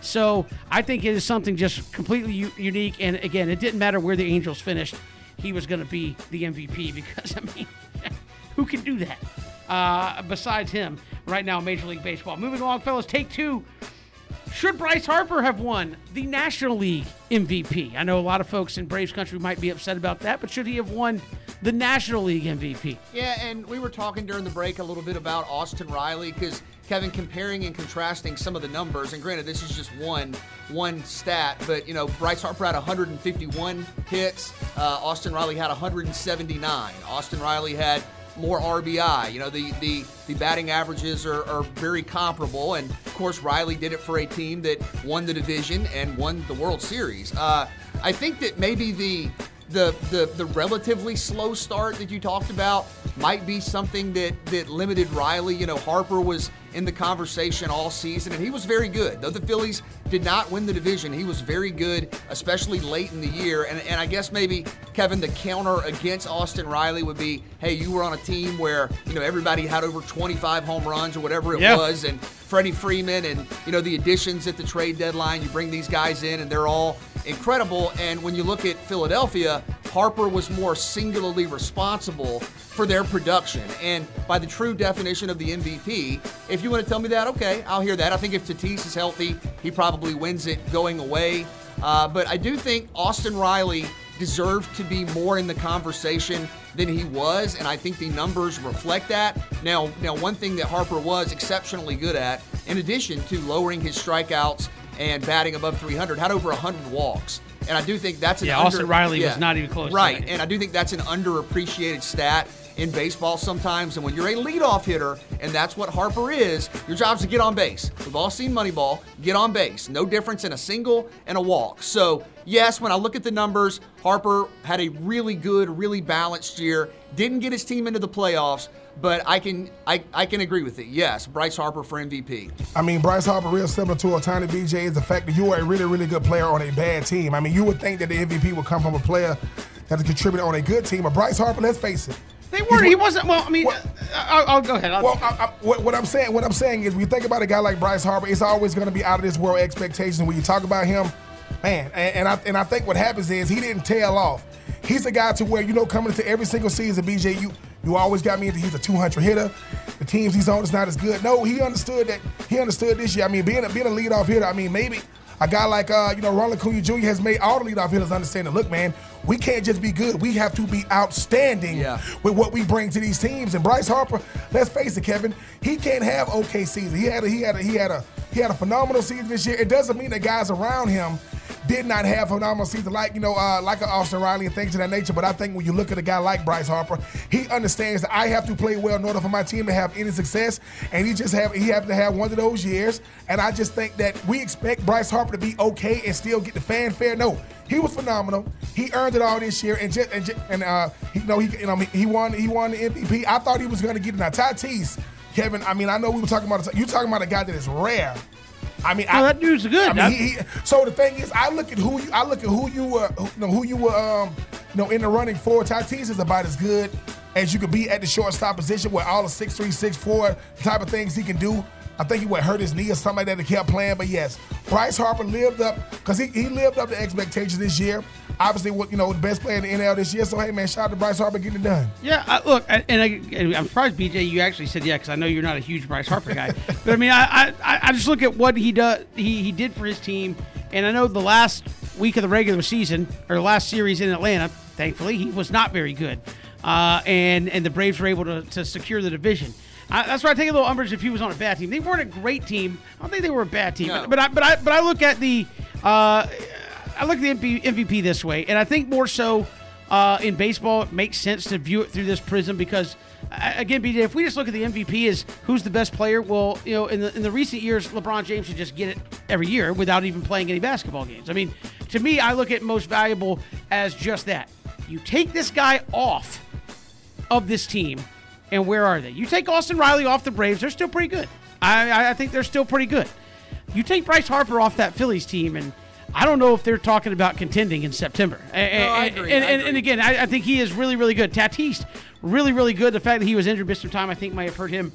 So I think it is something just completely u- unique. And, again, it didn't matter where the Angels finished. He was going to be the M V P because, I mean, who can do that uh, besides him right now in Major League Baseball? Moving along, fellas, take two. Should Bryce Harper have won the National League M V P? I know a lot of folks in Braves country might be upset about that, but should he have won the National League M V P? Yeah, and we were talking during the break a little bit about Austin Riley because, Kevin, comparing and contrasting some of the numbers, and granted this is just one one stat, but, you know, Bryce Harper had one hundred fifty-one hits. Uh, Austin Riley had one hundred seventy-nine. Austin Riley had more R B I. You know, the the, the batting averages are, are very comparable, and of course Riley did it for a team that won the division and won the World Series. Uh, I think that maybe the, the the the relatively slow start that you talked about might be something that that limited Riley. You know, Harper was in the conversation all season, and he was very good. Though the Phillies did not win the division, he was very good, especially late in the year. And, and I guess maybe, Kevin, the counter against Austin Riley would be, hey, you were on a team where, you know, everybody had over twenty-five home runs or whatever it yeah. was, and Freddie Freeman and, you know, the additions at the trade deadline. You bring these guys in, and they're all incredible. And when you look at Philadelphia, Harper was more singularly responsible for their production. And by the true definition of the M V P, if you want to tell me that, okay, I'll hear that. I think if Tatis is healthy, he probably wins it going away. Uh, but I do think Austin Riley deserved to be more in the conversation than he was, and I think the numbers reflect that. Now, now one thing that Harper was exceptionally good at, in addition to lowering his strikeouts and batting above three hundred, had over one hundred walks. And I do think that's an yeah. Under, Austin Riley yeah, was not even close. Right, to and I do think that's an underappreciated stat in baseball sometimes. And when you're a leadoff hitter, and that's what Harper is, your job's to get on base. We've all seen Moneyball. Get on base. No difference in a single and a walk. So yes, when I look at the numbers, Harper had a really good, really balanced year. Didn't get his team into the playoffs, but I can I, I can agree with it. Yes, Bryce Harper for M V P. I mean, Bryce Harper, real similar to Ohtani, B J, is the fact that you are a really, really good player on a bad team. I mean, you would think that the M V P would come from a player that's contributed on a good team. But Bryce Harper, let's face it. They weren't. He wasn't. Well, I mean, well, I'll, I'll go ahead. I'll, well, I, I, what, what I'm saying, what I'm saying is, when you think about a guy like Bryce Harper, it's always going to be out of this world expectations when you talk about him, man. And, and I and I think what happens is he didn't tail off. He's a guy to where, you know, coming into every single season, B J, you you always got me into he's a two hundred hitter. The teams he's on is not as good. No, he understood that. He understood this year. I mean, being a, being a leadoff hitter, I mean, maybe a guy like, uh, you know, Ronald Acuna Junior has made all the leadoff hitters understand that, look, man, we can't just be good. We have to be outstanding yeah. with what we bring to these teams. And Bryce Harper, let's face it, Kevin, he can't have okay season. He had a he had a he had a he had a phenomenal season this year. It doesn't mean the guys around him did not have phenomenal season like, you know, uh, like an Austin Riley and things of that nature. But I think when you look at a guy like Bryce Harper, he understands that I have to play well in order for my team to have any success. And he just have he happened to have one of those years. And I just think that we expect Bryce Harper to be okay and still get the fanfare. No, he was phenomenal. He earned it all this year, and just, and just, and uh, you know, he you know he won he won the M V P. I thought he was going to get it. Now Tatis, Kevin, I mean, I know we were talking about you talking about a guy that is rare. I mean, no, I, that dude's good. I mean, he, he, so the thing is, I look at who you, I look at who you were, who, you know, who you were, um, you know, in the running for. Tatis is about as good as you could be at the shortstop position with all the six three, six four type of things he can do. I think he would hurt his knee or something like that. He kept playing, but yes, Bryce Harper lived up because he, he lived up to expectations this year. Obviously, you know, the best player in the N L this year. So hey, man, shout out to Bryce Harper getting it done. Yeah, I, look, and, I, and I'm surprised, B J, you actually said yeah because I know you're not a huge Bryce Harper guy, but I mean, I, I I just look at what he does, he he did for his team, and I know the last week of the regular season or the last series in Atlanta, thankfully. He was not very good. Uh, and, and the Braves were able to, to secure the division. I, that's why I take a little umbrage if he was on a bad team. They weren't a great team. I don't think they were a bad team. No. But, but I but I but I look at the uh, I look at the M V P this way, and I think more so uh, in baseball it makes sense to view it through this prism because again, B J, if we just look at the M V P as who's the best player, well, you know, in the in the recent years, LeBron James should just get it every year without even playing any basketball games. I mean, to me, I look at most valuable as just that. You take this guy off of this team. And where are they? You take Austin Riley off the Braves, they're still pretty good. I, I think they're still pretty good. You take Bryce Harper off that Phillies team, and I don't know if they're talking about contending in September. And, no, I agree, and, I agree. and, and again, I, I think he is really, really good. Tatis, really, really good. The fact that he was injured missed some time, I think might have hurt him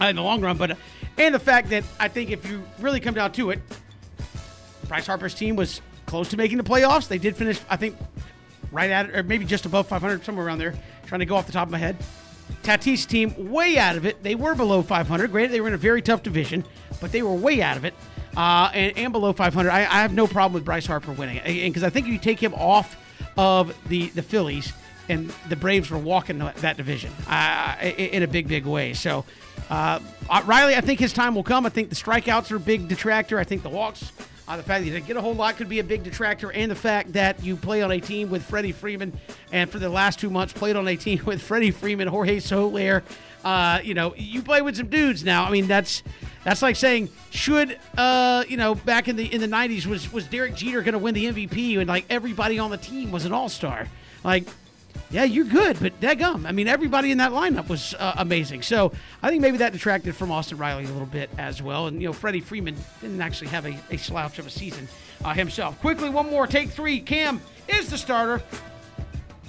in the long run. But and the fact that I think if you really come down to it, Bryce Harper's team was close to making the playoffs. They did finish, I think, right at it, or maybe just above five hundred, somewhere around there. Trying to go off the top of my head. Tatis' team, way out of it. They were below five hundred. Granted, they were in a very tough division, but they were way out of it uh, and, and below five hundred. I, I have no problem with Bryce Harper winning it because I think if you take him off of the, the Phillies and the Braves were walking that division uh, in a big, big way. So, uh, Riley, I think his time will come. I think the strikeouts are a big detractor. I think the walks, uh, the fact that he didn't get a whole lot could be a big detractor, and the fact that you play on a team with Freddie Freeman and for the last two months played on a team with Freddie Freeman, Jorge Soler. Uh, you know, you play with some dudes now. I mean, that's that's like saying should, uh, you know, back in the in the nineties, was, was Derek Jeter going to win the M V P and, like, everybody on the team was an all-star? Like, yeah, you're good, but dadgum. I mean, everybody in that lineup was uh, amazing. So I think maybe that detracted from Austin Riley a little bit as well. And, you know, Freddie Freeman didn't actually have a, a slouch of a season uh, himself. Quickly, one more. Take three. Cam is the starter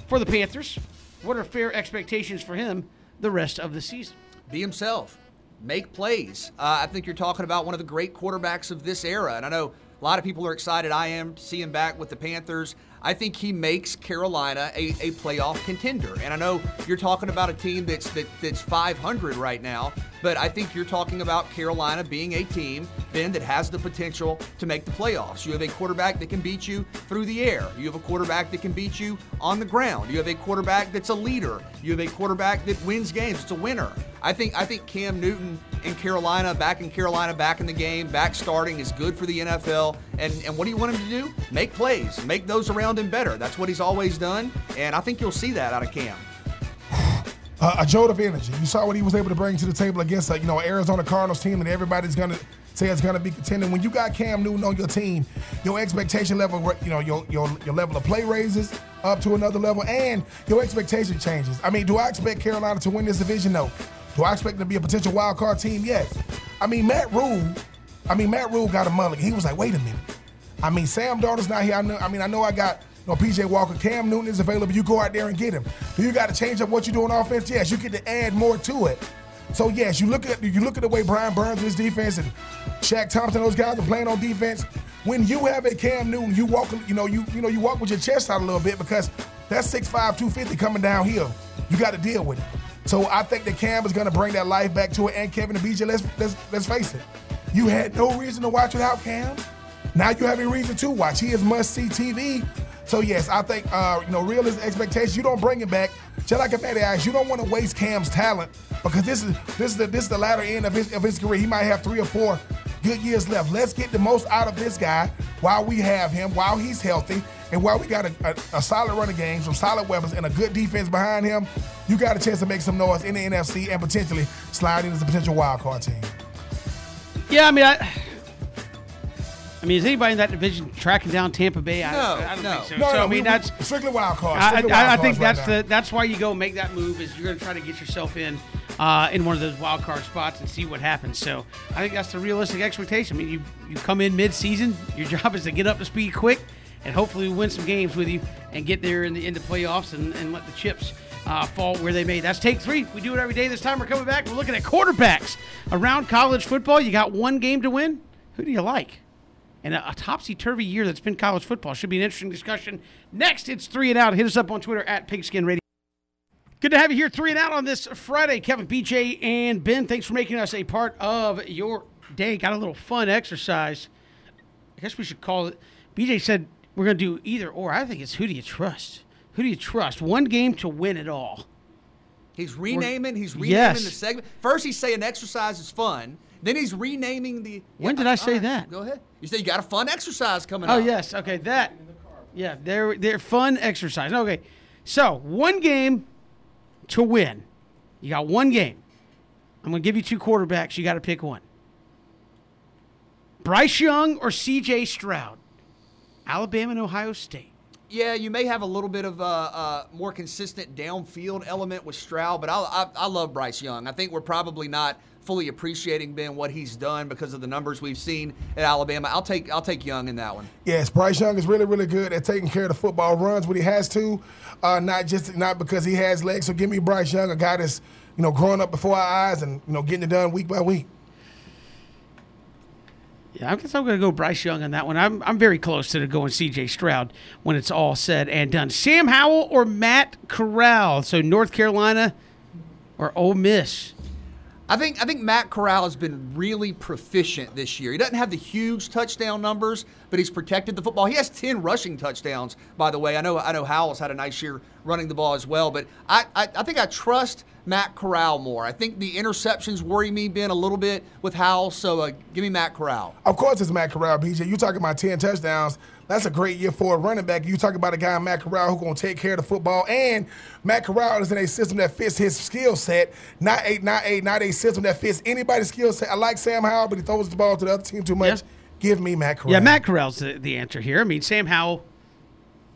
for the Panthers. What are fair expectations for him the rest of the season? Be himself. Make plays. Uh, I think you're talking about one of the great quarterbacks of this era. And I know a lot of people are excited. I am to see him back with the Panthers. I think he makes Carolina a, a playoff contender. And I know you're talking about a team that's that, that's five hundred right now, but I think you're talking about Carolina being a team, Ben, that has the potential to make the playoffs. You have a quarterback that can beat you through the air. You have a quarterback that can beat you on the ground. You have a quarterback that's a leader. You have a quarterback that wins games. It's a winner. I think I think Cam Newton in Carolina, back in Carolina, back in the game, back starting is good for the N F L. And, and what do you want him to do? Make plays. Make those around him better. That's what he's always done, and I think you'll see that out of Cam. Uh, a jolt of energy. You saw what he was able to bring to the table against, uh, you know, Arizona Cardinals team that everybody's going to say it's going to be contending. When you got Cam Newton on your team, your expectation level, you know, your your your level of play raises up to another level, and your expectation changes. I mean, do I expect Carolina to win this division? No. Do I expect them to be a potential wild card team? Yes. I mean, Matt Rule, I mean, Matt Rule got a mulligan. He was like, wait a minute. I mean, Sam Darnold's not here. I, know, I mean, I know I got you know, P J Walker. Cam Newton is available. You go out there and get him. Do you got to change up what you do on offense? Yes, you get to add more to it. So, yes, you look at you look at the way Brian Burns and his defense and Shaq Thompson, those guys are playing on defense. When you have a Cam Newton, you walk, you know, you you know, you walk with your chest out a little bit because that's six five, two fifty coming downhill. You got to deal with it. So I think that Cam is going to bring that life back to it, and Kevin and B J, let's, let's let's face it. You had no reason to watch without Cam. Now you have a reason to watch. He is must-see T V. So, yes, I think, uh, you know, realist expectations, you don't bring it back. Just like a Matty Ice, you don't want to waste Cam's talent because this is this is the, this is the latter end of his, of his career. He might have three or four good years left. Let's get the most out of this guy while we have him, while he's healthy, and while we got a, a, a solid run of games, some solid weapons, and a good defense behind him. You got a chance to make some noise in the N F C and potentially slide in as a potential wild card team. Yeah, I mean, I, I mean, is anybody in that division tracking down Tampa Bay? I, no, I, I don't no. think so. No, so no, I mean, we, that's strictly wild card. I, I, I think that's right the now. That's why you go make that move is you're going to try to get yourself in uh, in one of those wild card spots and see what happens. So I think that's the realistic expectation. I mean, you you come in mid-season, your job is to get up to speed quick, and hopefully win some games with you and get there in the in the playoffs and, and let the chips. Uh, fall where they may. That's take three. We do it every day. This time we're coming back. We're looking at quarterbacks around college football. You got one game to win. Who do you like? And a, a topsy-turvy year that's been college football. Should be an interesting discussion. Next, it's Three and Out. Hit us up on Twitter at Pigskin Radio. Good to have you here, Three and Out, on this Friday. Kevin, B J, and Ben, thanks for making us a part of your day. Got a little fun exercise. I guess we should call it. B J said we're going to do either or. I think it's who do you trust? Who do you trust? One game to win it all. He's renaming. Or, he's renaming yes. the segment. First, he's saying exercise is fun. Then he's renaming the. When yeah, did I say right, that? Go ahead. You said you got a fun exercise coming up. Oh, yes. Okay, that. Yeah, they're, they're fun exercise. Okay, so one game to win. You got one game. I'm going to give you two quarterbacks. You got to pick one. Bryce Young or C J Stroud? Alabama and Ohio State. Yeah, you may have a little bit of a, a more consistent downfield element with Stroud, but I, I, I love Bryce Young. I think we're probably not fully appreciating, Ben, what he's done because of the numbers we've seen at Alabama. I'll take I'll take Young in that one. Yes, Bryce Young is really, really good at taking care of the football, runs when he has to, uh, not just not because he has legs. So give me Bryce Young, a guy that's you know growing up before our eyes and you know getting it done week by week. Yeah, I guess I'm going to go Bryce Young on that one. I'm I'm very close to going C J Stroud when it's all said and done. Sam Howell or Matt Corral? So North Carolina or Ole Miss? I think I think Matt Corral has been really proficient this year. He doesn't have the huge touchdown numbers, but he's protected the football. He has ten rushing touchdowns, by the way. I know I know Howell's had a nice year running the ball as well, but I, I, I think I trust Matt Corral more. I think the interceptions worry me, Ben, a little bit with Howell, so uh, give me Matt Corral. Of course it's Matt Corral, B J. You're talking about ten touchdowns. That's a great year for a running back. You talk about a guy, Matt Corral, who's going to take care of the football. And Matt Corral is in a system that fits his skill set, not a, not a, not a system that fits anybody's skill set. I like Sam Howell, but he throws the ball to the other team too much. Yeah. Give me Matt Corral. Yeah, Matt Corral's the, the answer here. I mean, Sam Howell,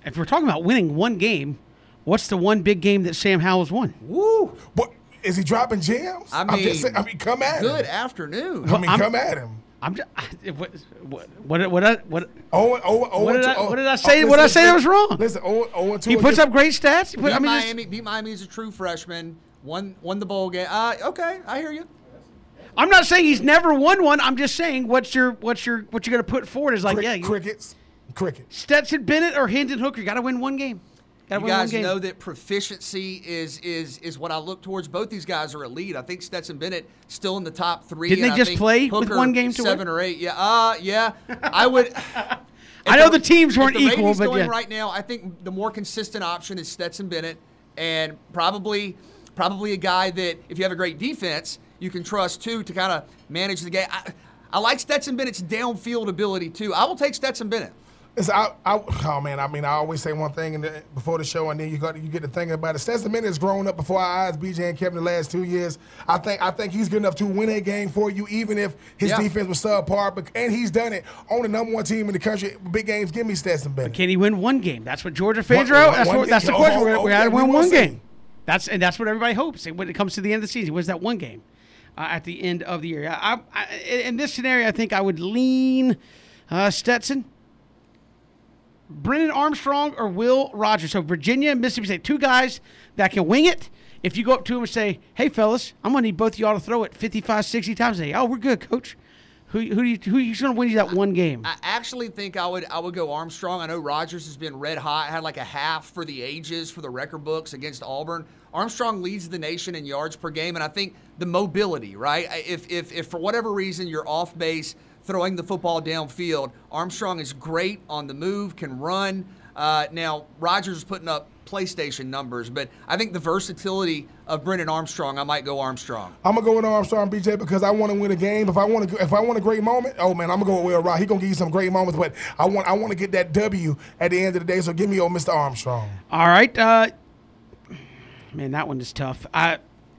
if we're talking about winning one game, what's the one big game that Sam Howell's won? Woo! What, is he dropping gems? I mean, I'm just saying, I mean come at good him. Good afternoon. Well, I mean, I'm, come at him. I'm just, what what what what I, what, oh, oh, oh, what, did I, oh, what did I say? Oh, what did I say that was wrong? Listen, oh, oh, two, he puts up great stats. Put, beat I mean, Miami, beat Miami is a true freshman. Won won the bowl game. Uh, okay, I hear you. I'm not saying he's never won one. I'm just saying what's your what's your what you're gonna put forward is like Crick, yeah you, crickets, crickets. Stetson Bennett or Hendon Hooker? You got to win one game. You guys know that proficiency is is is what I look towards. Both these guys are elite. I think Stetson Bennett still in the top three. Didn't they just play with one game to win? Seven or eight. Yeah. Uh, yeah. I would. I know the teams weren't equal, but yeah. Right now, I think the more consistent option is Stetson Bennett, and probably probably a guy that if you have a great defense, you can trust too to kind of manage the game. I, I like Stetson Bennett's downfield ability too. I will take Stetson Bennett. I, I, oh, man, I mean, I always say one thing in the, before the show, and then you got you get to thinking about it. Stetson Bennett has grown up before our eyes, B J and Kevin, the last two years. I think I think he's good enough to win a game for you, even if his yeah. defense was subpar. But, and he's done it on the number one team in the country. Big games, give me Stetson Bennett. But can he win one game? That's what Georgia fans are out. That's, what, that's the question. Oh, oh, oh, we got to yeah, win one game. That's and that's what everybody hopes when it comes to the end of the season. Was that one game uh, at the end of the year? I, I, I, in this scenario, I think I would lean uh, Stetson. Brennan Armstrong or Will Rogers? So Virginia and Mississippi State, two guys that can wing it. If you go up to them and say, hey, fellas, I'm going to need both of y'all to throw it fifty-five, sixty times. They, oh, we're good, coach. Who who do you, who's going to win you that I, one game? I actually think I would I would go Armstrong. I know Rogers has been red hot. Had like a half for the ages for the record books against Auburn. Armstrong leads the nation in yards per game, and I think the mobility, right? If if if for whatever reason you're off base, throwing the football downfield, Armstrong is great on the move, can run. Uh, now, Rogers is putting up PlayStation numbers, but I think the versatility of Brennan Armstrong, I might go Armstrong. I'm going to go with Armstrong, B J, because I want to win a game. If I want to, if I want a great moment, oh, man, I'm going to go with Will Rogers. He's going to give you some great moments, but I want I want to get that W at the end of the day, so give me old Mister Armstrong. All right. Uh, man, that one is tough. I,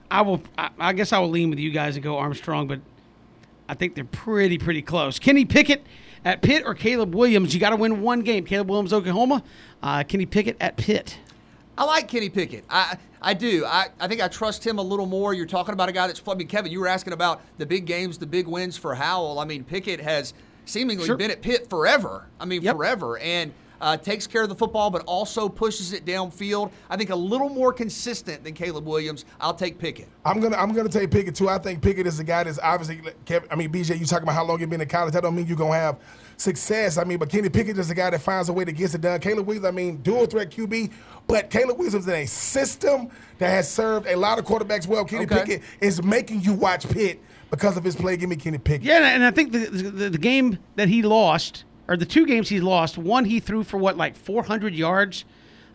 I, will, I, I guess I will lean with you guys and go Armstrong, but I think they're pretty, pretty close. Kenny Pickett at Pitt or Caleb Williams? You got to win one game. Caleb Williams, Oklahoma. Uh, Kenny Pickett at Pitt. I like Kenny Pickett. I I do. I, I think I trust him a little more. You're talking about a guy that's – I mean, Kevin, you were asking about the big games, the big wins for Howell. I mean, Pickett has seemingly sure. been at Pitt forever. I mean, yep. forever. And uh, takes care of the football but also pushes it downfield. I think a little more consistent than Caleb Williams. I'll take Pickett. I'm gonna I'm gonna take Pickett too. I think Pickett is a guy that's obviously. I mean, B J, you talking about how long you've been in college? That don't mean you're gonna have success. I mean, but Kenny Pickett is a guy that finds a way to get it done. Caleb Williams, I mean, dual threat Q B, but Caleb Williams in a system that has served a lot of quarterbacks well. Kenny okay. Pickett is making you watch Pitt because of his play. Give me Kenny Pickett. Yeah, and I think the the, the game that he lost. Or the two games he lost, one he threw for, what, like four hundred yards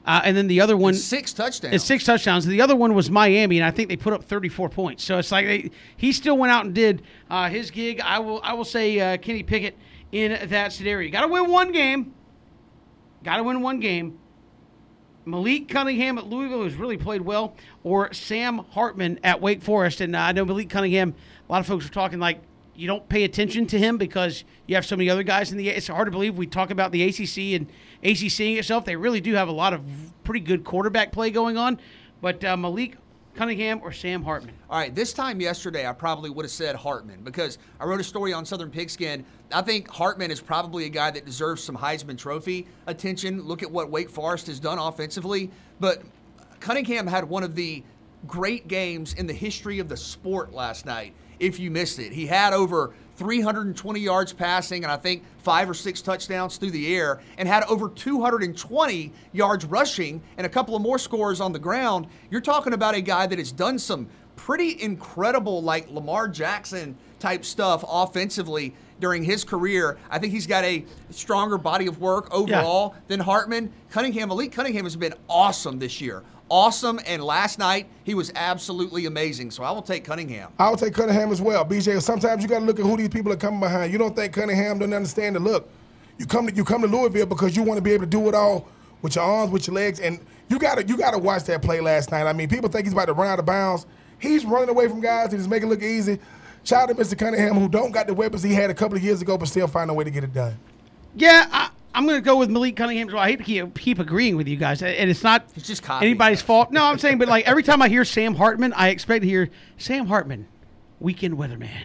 Uh, and then the other one... It's six touchdowns. It's six touchdowns. The other one was Miami, and I think they put up thirty-four points. So it's like they, he still went out and did uh, his gig. I will I will say uh, Kenny Pickett in that scenario. Got to win one game. Got to win one game. Malik Cunningham at Louisville, who's really played well, or Sam Hartman at Wake Forest. And uh, I know Malik Cunningham, a lot of folks are talking like, you don't pay attention to him because you have so many other guys in the. It's hard to believe we talk about the A C C and ACCing itself. They really do have a lot of pretty good quarterback play going on. But uh, Malik Cunningham or Sam Hartman? All right, this time yesterday I probably would have said Hartman because I wrote a story on Southern Pigskin. I think Hartman is probably a guy that deserves some Heisman Trophy attention. Look at what Wake Forest has done offensively. But Cunningham had one of the great games in the history of the sport last night. If you missed it, he had over three hundred twenty yards passing and I think five or six touchdowns through the air and had over two hundred twenty yards rushing and a couple of more scores on the ground. You're talking about a guy that has done some pretty incredible, like Lamar Jackson type stuff offensively during his career. I think he's got a stronger body of work overall yeah. than Hartman. Cunningham, Malik Cunningham has been awesome this year. Awesome, and last night he was absolutely amazing. So I will take Cunningham. I will take Cunningham as well, B J. Sometimes you got to look at who these people are coming behind. You don't think Cunningham doesn't understand the look. You come to you come to Louisville because you want to be able to do it all with your arms, with your legs, and you gotta you gotta watch that play last night. I mean, people think he's about to run out of bounds. He's running away from guys and he's making it look easy. Shout out to Mister Cunningham, who don't got the weapons he had a couple of years ago, but still find a way to get it done. Yeah. I- I'm going to go with Malik Cunningham. Well, I hate to keep, keep agreeing with you guys, and it's not it's just anybody's fault. No, I'm saying, but like every time I hear Sam Hartman, I expect to hear Sam Hartman, weekend weatherman.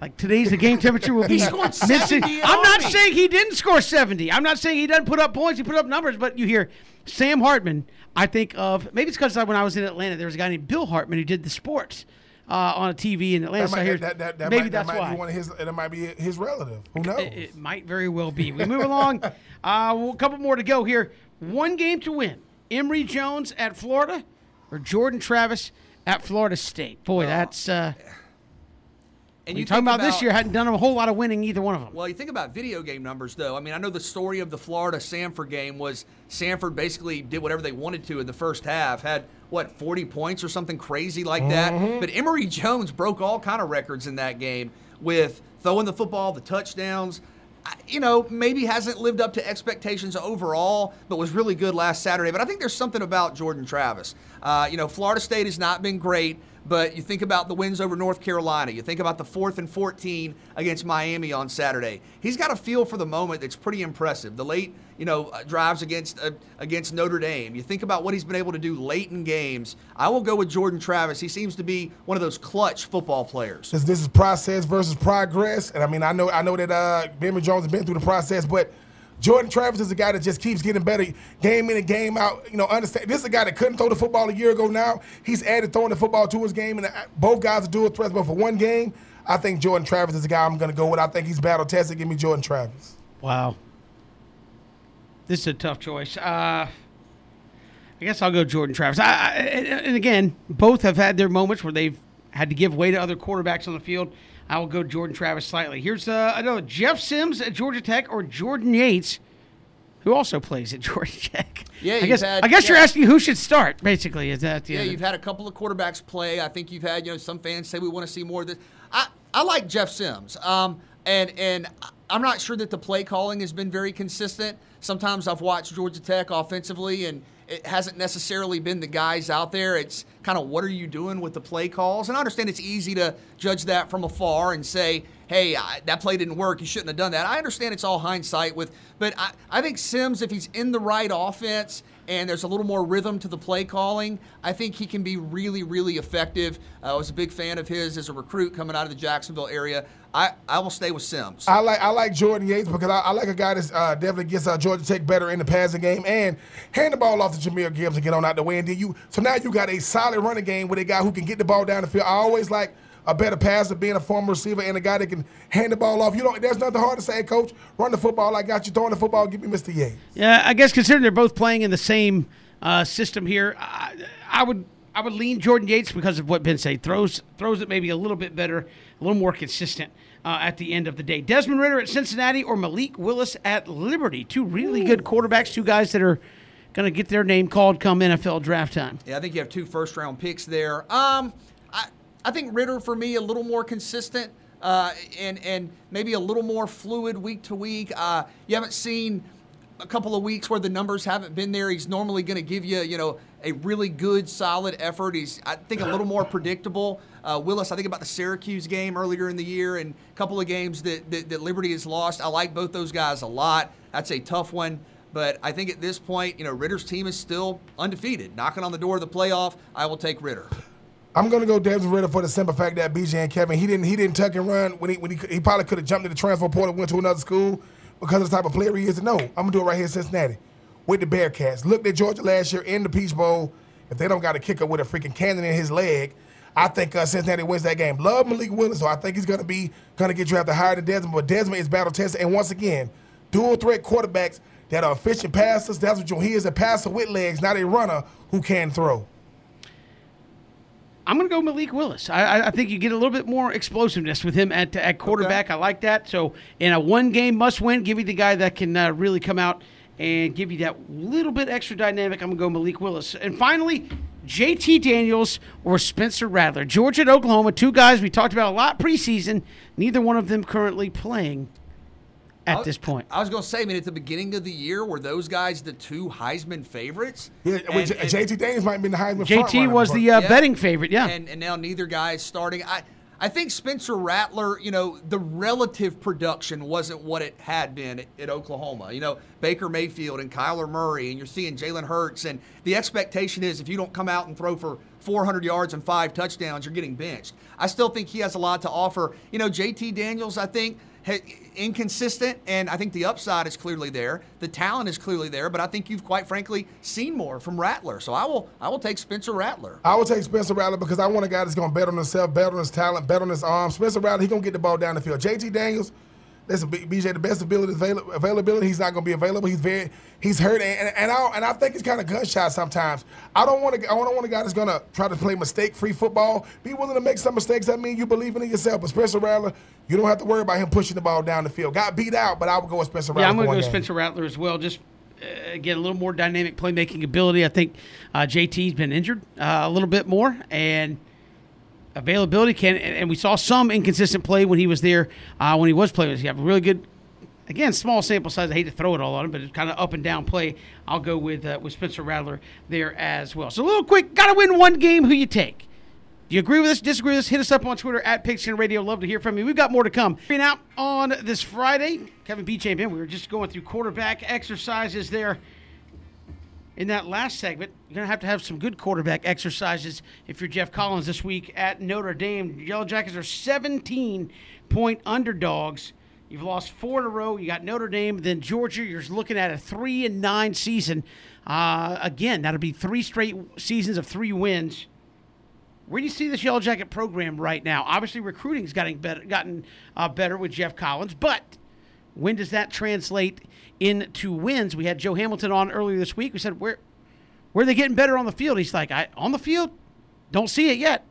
Like today's the game temperature will be. He scored seventy. I'm not saying he didn't score seventy. I'm not saying he doesn't put up points. He put up numbers, but you hear Sam Hartman. I think of maybe it's because when I was in Atlanta, there was a guy named Bill Hartman who did the sports. Uh, on a T V in Atlanta. That might, so here, that, that, that maybe might, that's that might why. Be one of his, that might be his relative. Who knows? It, it might very well be. We move along. Uh, well, a couple more to go here. One game to win. Emory Jones at Florida or Jordan Travis at Florida State. Boy, uh, that's uh, – you're talking about, about this year, hadn't done a whole lot of winning either one of them. Well, you think about video game numbers, though. I mean, I know the story of the Florida-Samford game was Samford basically did whatever they wanted to in the first half, had – what, forty points or something crazy like that. Mm-hmm. But Emory Jones broke all kind of records in that game with throwing the football, the touchdowns. I, you know, maybe hasn't lived up to expectations overall, but was really good last Saturday. But I think there's something about Jordan Travis. Uh, you know, Florida State has not been great, but you think about the wins over North Carolina. You think about the fourth and fourteen against Miami on Saturday. He's got a feel for the moment that's pretty impressive. The late, you know, drives against uh, against Notre Dame. You think about what he's been able to do late in games. I will go with Jordan Travis. He seems to be one of those clutch football players. This, this is process versus progress. And, I mean, I know I know that uh, Benjamin Jones has been through the process, but Jordan Travis is a guy that just keeps getting better game in and game out. You know, understand this is a guy that couldn't throw the football a year ago now. He's added throwing the football to his game, and both guys are dual threats. But for one game, I think Jordan Travis is the guy I'm going to go with. I think he's battle-tested. Give me Jordan Travis. Wow. This is a tough choice. Uh, I guess I'll go Jordan Travis. I, I, and, again, both have had their moments where they've had to give way to other quarterbacks on the field. I will go Jordan Travis slightly. Here's uh, another Jeff Sims at Georgia Tech or Jordan Yates, who also plays at Georgia Tech. Yeah, I guess, had, I guess yeah. You're asking who should start, basically. Is that the yeah, other? You've had a couple of quarterbacks play. I think you've had, you know, some fans say we want to see more of this. I, I like Jeff Sims, um, and and I'm not sure that the play calling has been very consistent. Sometimes I've watched Georgia Tech offensively, and it hasn't necessarily been the guys out there. It's kind of what are you doing with the play calls? And I understand it's easy to judge that from afar and say, hey, I, that play didn't work. You shouldn't have done that. I understand it's all hindsight with, but I, I think Sims, if he's in the right offense and there's a little more rhythm to the play calling, I think he can be really, really effective. Uh, I was a big fan of his as a recruit coming out of the Jacksonville area. I, I will stay with Sims. I like I like Jordan Yates because I, I like a guy that uh, definitely gets uh, Georgia Tech better in the passing game and hand the ball off to Jameer Gibbs and get on out the way. And then you so now you got a solid running game with a guy who can get the ball down the field. I always like a better passer, being a former receiver, and a guy that can hand the ball off. You don't. There's nothing hard to say, Coach. Run the football. I got you. Throwing the football. Give me Mister Yates. Yeah, I guess considering they're both playing in the same uh, system here, I, I would. I would lean Jordan Yates because of what Ben said. Throws throws it maybe a little bit better, a little more consistent uh, at the end of the day. Desmond Ridder at Cincinnati or Malik Willis at Liberty. Two really Ooh. good quarterbacks, two guys that are going to get their name called come N F L draft time. Yeah, I think you have two first-round picks there. Um, I, I think Ritter, for me, a little more consistent uh, and, and maybe a little more fluid week to week. Uh, you haven't seen a couple of weeks where the numbers haven't been there. He's normally going to give you, you know, a really good, solid effort. He's, I think, a little more predictable. Uh, Willis, I think about the Syracuse game earlier in the year and a couple of games that, that, that Liberty has lost. I like both those guys a lot. That's a tough one. But I think at this point, you know, Ritter's team is still undefeated. Knocking on the door of the playoff, I will take Ritter. I'm going to go Desmond Ritter for the simple fact that B J and Kevin, he didn't he didn't tuck and run. when He when he, he probably could have jumped in the transfer portal and went to another school because of the type of player he is. No, I'm going to do it right here in Cincinnati with the Bearcats. Looked at Georgia last year in the Peach Bowl. If they don't got a kicker with a freaking cannon in his leg, I think uh, Cincinnati wins that game. Love Malik Willis, so I think he's going to be going to get drafted higher than Desmond. But Desmond is battle-tested. And once again, dual-threat quarterbacks that are efficient passers. That's what you'll hear, is a passer with legs, not a runner who can throw. I'm going to go Malik Willis. I, I think you get a little bit more explosiveness with him at, at quarterback. Okay. I like that. So in a one-game must-win, give me the guy that can uh, really come out and give you that little bit extra dynamic. I'm going to go Malik Willis. And finally, J T Daniels or Spencer Rattler. Georgia and Oklahoma, two guys we talked about a lot preseason, neither one of them currently playing at this point. I was going to say, I mean, at the beginning of the year, were those guys the two Heisman favorites? Yeah, and, J- and J T Daniels might have been the Heisman favorite. J T was the uh, yeah. betting favorite, yeah. And, and now neither guy is starting. I, I think Spencer Rattler, you know, the relative production wasn't what it had been at, at Oklahoma. You know, Baker Mayfield and Kyler Murray, and you're seeing Jalen Hurts. And the expectation is if you don't come out and throw for four hundred yards and five touchdowns, you're getting benched. I still think he has a lot to offer. You know, J T Daniels, I think, inconsistent, and I think the upside is clearly there. The talent is clearly there, but I think you've quite frankly seen more from Rattler. So I will I will take Spencer Rattler. I will take Spencer Rattler because I want a guy that's going to bet on himself, bet on his talent, bet on his arm. Spencer Rattler, he's going to get the ball down the field. J T Daniels, that's B J, the best ability avail- availability. He's not going to be available. He's very he's hurt, and, and, I, and I think he's kind of gunshot sometimes. I don't want to. I don't want a guy that's going to try to play mistake-free football. Be willing to make some mistakes. That means you believe in it yourself. But Spencer Rattler, you don't have to worry about him pushing the ball down the field. Got beat out, but I would go with Spencer Rattler. Yeah, I'm going to go game. Spencer Rattler as well. Just, uh, again, a little more dynamic playmaking ability. I think uh, J T's been injured uh, a little bit more, and availability can, and we saw some inconsistent play when he was there, uh, when he was playing. He had a really good, again, small sample size. I hate to throw it all on him, but it's kind of up and down play. I'll go with uh, with Spencer Rattler there as well. So a little quick, got to win one game, who you take. Do you agree with us, disagree with us? Hit us up on Twitter, at Pigskin Radio. Love to hear from you. We've got more to come. Being out on this Friday, Kevin B. Champion, we were just going through quarterback exercises there. In that last segment, you're going to have to have some good quarterback exercises if you're Geoff Collins this week at Notre Dame. Yellow Jackets are seventeen-point underdogs. You've lost four in a row. You got Notre Dame, then Georgia. You're looking at a three and nine season. Uh, again, that'll be three straight seasons of three wins. Where do you see this Yellow Jacket program right now? Obviously, recruiting's gotten better, gotten uh, better with Geoff Collins, but when does that translate into wins? We had Joe Hamilton on earlier this week. We said, where, where are they getting better on the field? He's like, I on the field? Don't see it yet.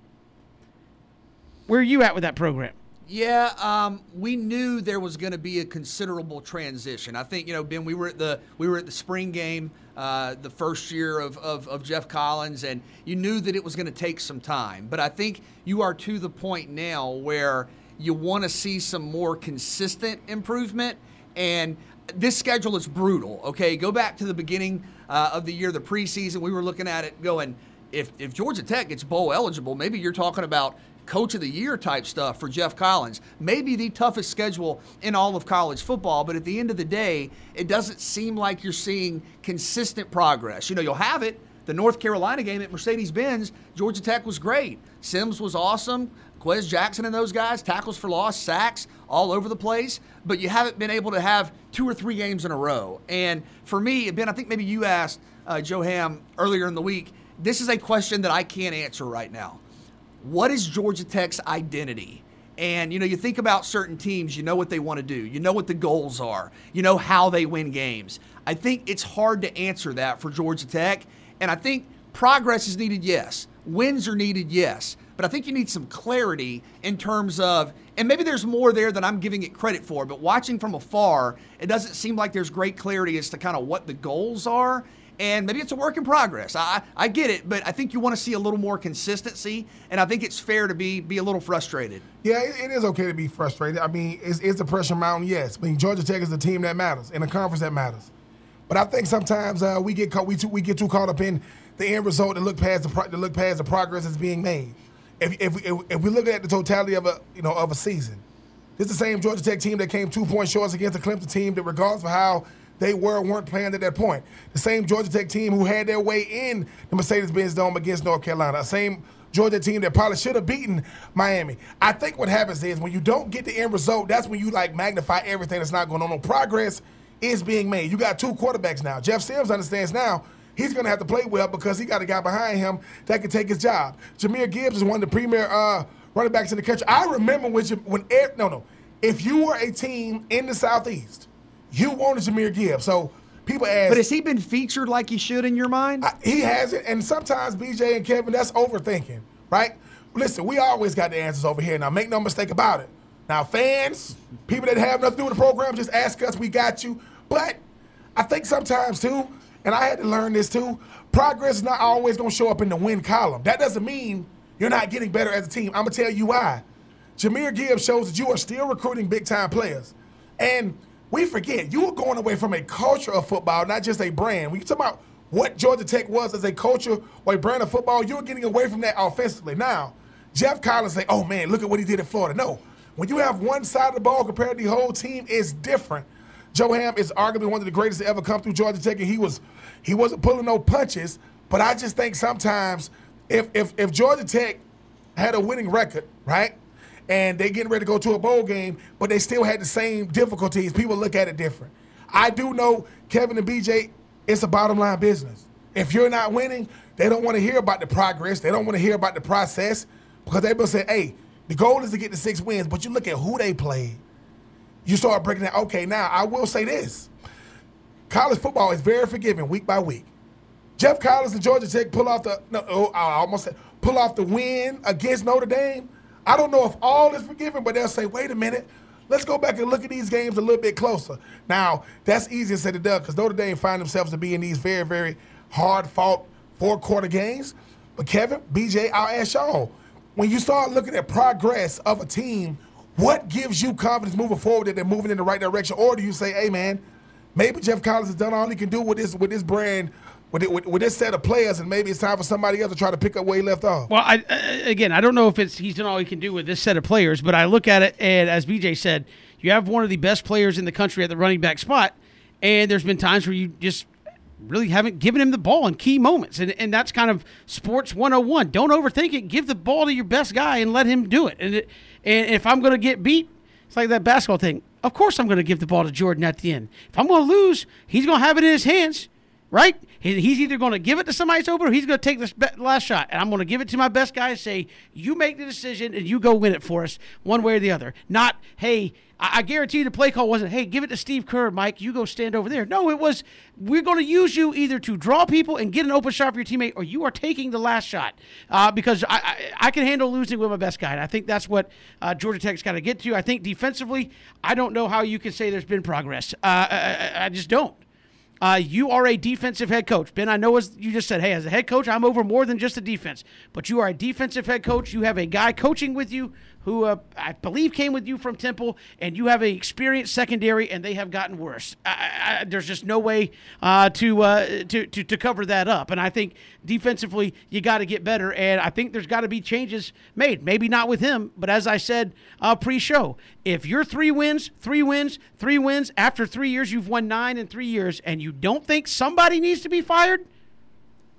Where are you at with that program? Yeah, um, we knew there was going to be a considerable transition. I think, you know, Ben, we were at the we were at the spring game uh, the first year of, of, of Geoff Collins, and you knew that it was going to take some time. But I think you are to the point now where you want to see some more consistent improvement, and this schedule is brutal, okay? Go back to the beginning uh, of the year, the preseason. We were looking at it going, if if Georgia Tech gets bowl eligible, maybe you're talking about coach of the year type stuff for Geoff Collins. Maybe the toughest schedule in all of college football, but at the end of the day, it doesn't seem like you're seeing consistent progress. You know, you'll have it. The North Carolina game at Mercedes-Benz, Georgia Tech was great. Sims was awesome. Quez Jackson and those guys, tackles for loss, sacks, all over the place. But you haven't been able to have two or three games in a row. And for me, Ben, I think maybe you asked uh, Joe Ham earlier in the week, this is a question that I can't answer right now. What is Georgia Tech's identity? And, you know, you think about certain teams, you know what they want to do. You know what the goals are. You know how they win games. I think it's hard to answer that for Georgia Tech. And I think progress is needed, yes. Wins are needed, yes. But I think you need some clarity in terms of, and maybe there's more there than I'm giving it credit for, but watching from afar, it doesn't seem like there's great clarity as to kind of what the goals are. and maybe it's a work in progress. I, I get it, but I think you want to see a little more consistency, and I think it's fair to be be a little frustrated. Yeah, it, it is okay to be frustrated. I mean, it's, it's a pressure mountain, yes. I mean, Georgia Tech is a team that matters and a conference that matters. But I think sometimes uh, we get caught, we too, we get too caught up in the end result and look past the pro- to look past the progress that's being made. If if we, if, if we look at the totality of a you know of a season, this is the same Georgia Tech team that came two points short against the Clemson team that, regardless of how they were weren't planned at that point. The same Georgia Tech team who had their way in the Mercedes-Benz Dome against North Carolina. The same Georgia team that probably should have beaten Miami. I think what happens is when you don't get the end result, that's when you like magnify everything that's not going on. No progress is being made. You got two quarterbacks now. Jeff Sims understands now he's going to have to play well because he got a guy behind him that can take his job. Jameer Gibbs is one of the premier uh, running backs in the country. I remember when, when – no, no. If you were a team in the Southeast, you wanted Jameer Gibbs. So people ask – but has he been featured like he should in your mind? I, he hasn't. And sometimes, B J and Kevin, that's overthinking, right? Listen, we always got the answers over here. Now, make no mistake about it. Now, fans, people that have nothing to do with the program, just ask us. We got you. But I think sometimes, too, and I had to learn this, too, progress is not always going to show up in the win column. That doesn't mean you're not getting better as a team. I'm going to tell you why. Jameer Gibbs shows that you are still recruiting big-time players. And we forget, you are going away from a culture of football, not just a brand. When you talk about what Georgia Tech was as a culture or a brand of football, you're getting away from that offensively. Now, Geoff Collins say, oh, man, look at what he did in Florida. No. When you have one side of the ball compared to the whole team, it's different. Joe Ham is arguably one of the greatest to ever come through Georgia Tech, and he, was, he wasn't pulling no punches. But I just think sometimes if, if if Georgia Tech had a winning record, right, and they getting ready to go to a bowl game, but they still had the same difficulties, people look at it different. I do know, Kevin and B J, it's a bottom-line business. If you're not winning, they don't want to hear about the progress. They don't want to hear about the process because they will say, hey, the goal is to get the six wins, but you look at who they played. You start breaking down. Okay, now I will say this. College football is very forgiving week by week. Geoff Collins and Georgia Tech pull off the no, oh, I almost said, pull off the win against Notre Dame. I don't know if all is forgiven, but they'll say, wait a minute, let's go back and look at these games a little bit closer. Now, that's easier said than done because Notre Dame find themselves to be in these very, very hard-fought four-quarter games. But Kevin, B J, I'll ask y'all, when you start looking at progress of a team, what gives you confidence moving forward that they're moving in the right direction? Or do you say, hey, man, maybe Geoff Collins has done all he can do with this with this brand, with, it, with, with this set of players, and maybe it's time for somebody else to try to pick up where he left off? Well, I, again, I don't know if it's he's done all he can do with this set of players, but I look at it, and as B J said, you have one of the best players in the country at the running back spot, and there's been times where you just really haven't given him the ball in key moments, and and that's kind of sports one oh one. Don't overthink it. Give the ball to your best guy and let him do it. And it, and if I'm going to get beat, it's like that basketball thing. Of course I'm going to give the ball to Jordan at the end. If I'm going to lose, he's going to have it in his hands, right? He's either going to give it to somebody that's open or he's going to take this last shot, and I'm going to give it to my best guy and say, you make the decision and you go win it for us one way or the other. Not, hey, I guarantee you the play call wasn't, hey, give it to Steve Kerr, Mike, you go stand over there. No, it was, we're going to use you either to draw people and get an open shot for your teammate, or you are taking the last shot uh, because I, I I can handle losing with my best guy. And I think that's what uh, Georgia Tech's got to get to. I think defensively, I don't know how you can say there's been progress. Uh, I, I just don't. Uh, you are a defensive head coach. Ben, I know as you just said, hey, as a head coach, I'm over more than just the defense. But you are a defensive head coach. You have a guy coaching with you who uh, I believe came with you from Temple, and you have an experienced secondary, and they have gotten worse. I, I, there's just no way uh, to, uh, to to to cover that up. And I think defensively you got to get better, and I think there's got to be changes made. Maybe not with him, but as I said uh, pre-show, if you're three wins, three wins, three wins, after three years you've won nine in three years, and you don't think somebody needs to be fired,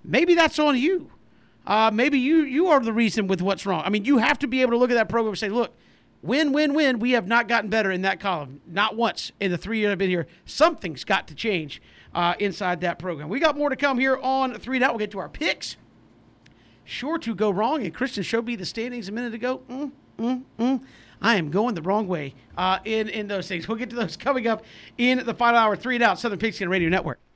maybe that's on you. Uh, maybe you you are the reason with what's wrong. I mean, you have to be able to look at that program and say, look, win, win, win. We have not gotten better in that column. Not once in the three years I've been here. Something's got to change uh, inside that program. We got more to come here on three Now. We'll get to our picks. Sure to go wrong. And Christian showed me the standings a minute ago. Mm, mm, mm. I am going the wrong way uh, in, in those things. We'll get to those coming up in the final hour. Three Now, Southern Pigskin Radio Network.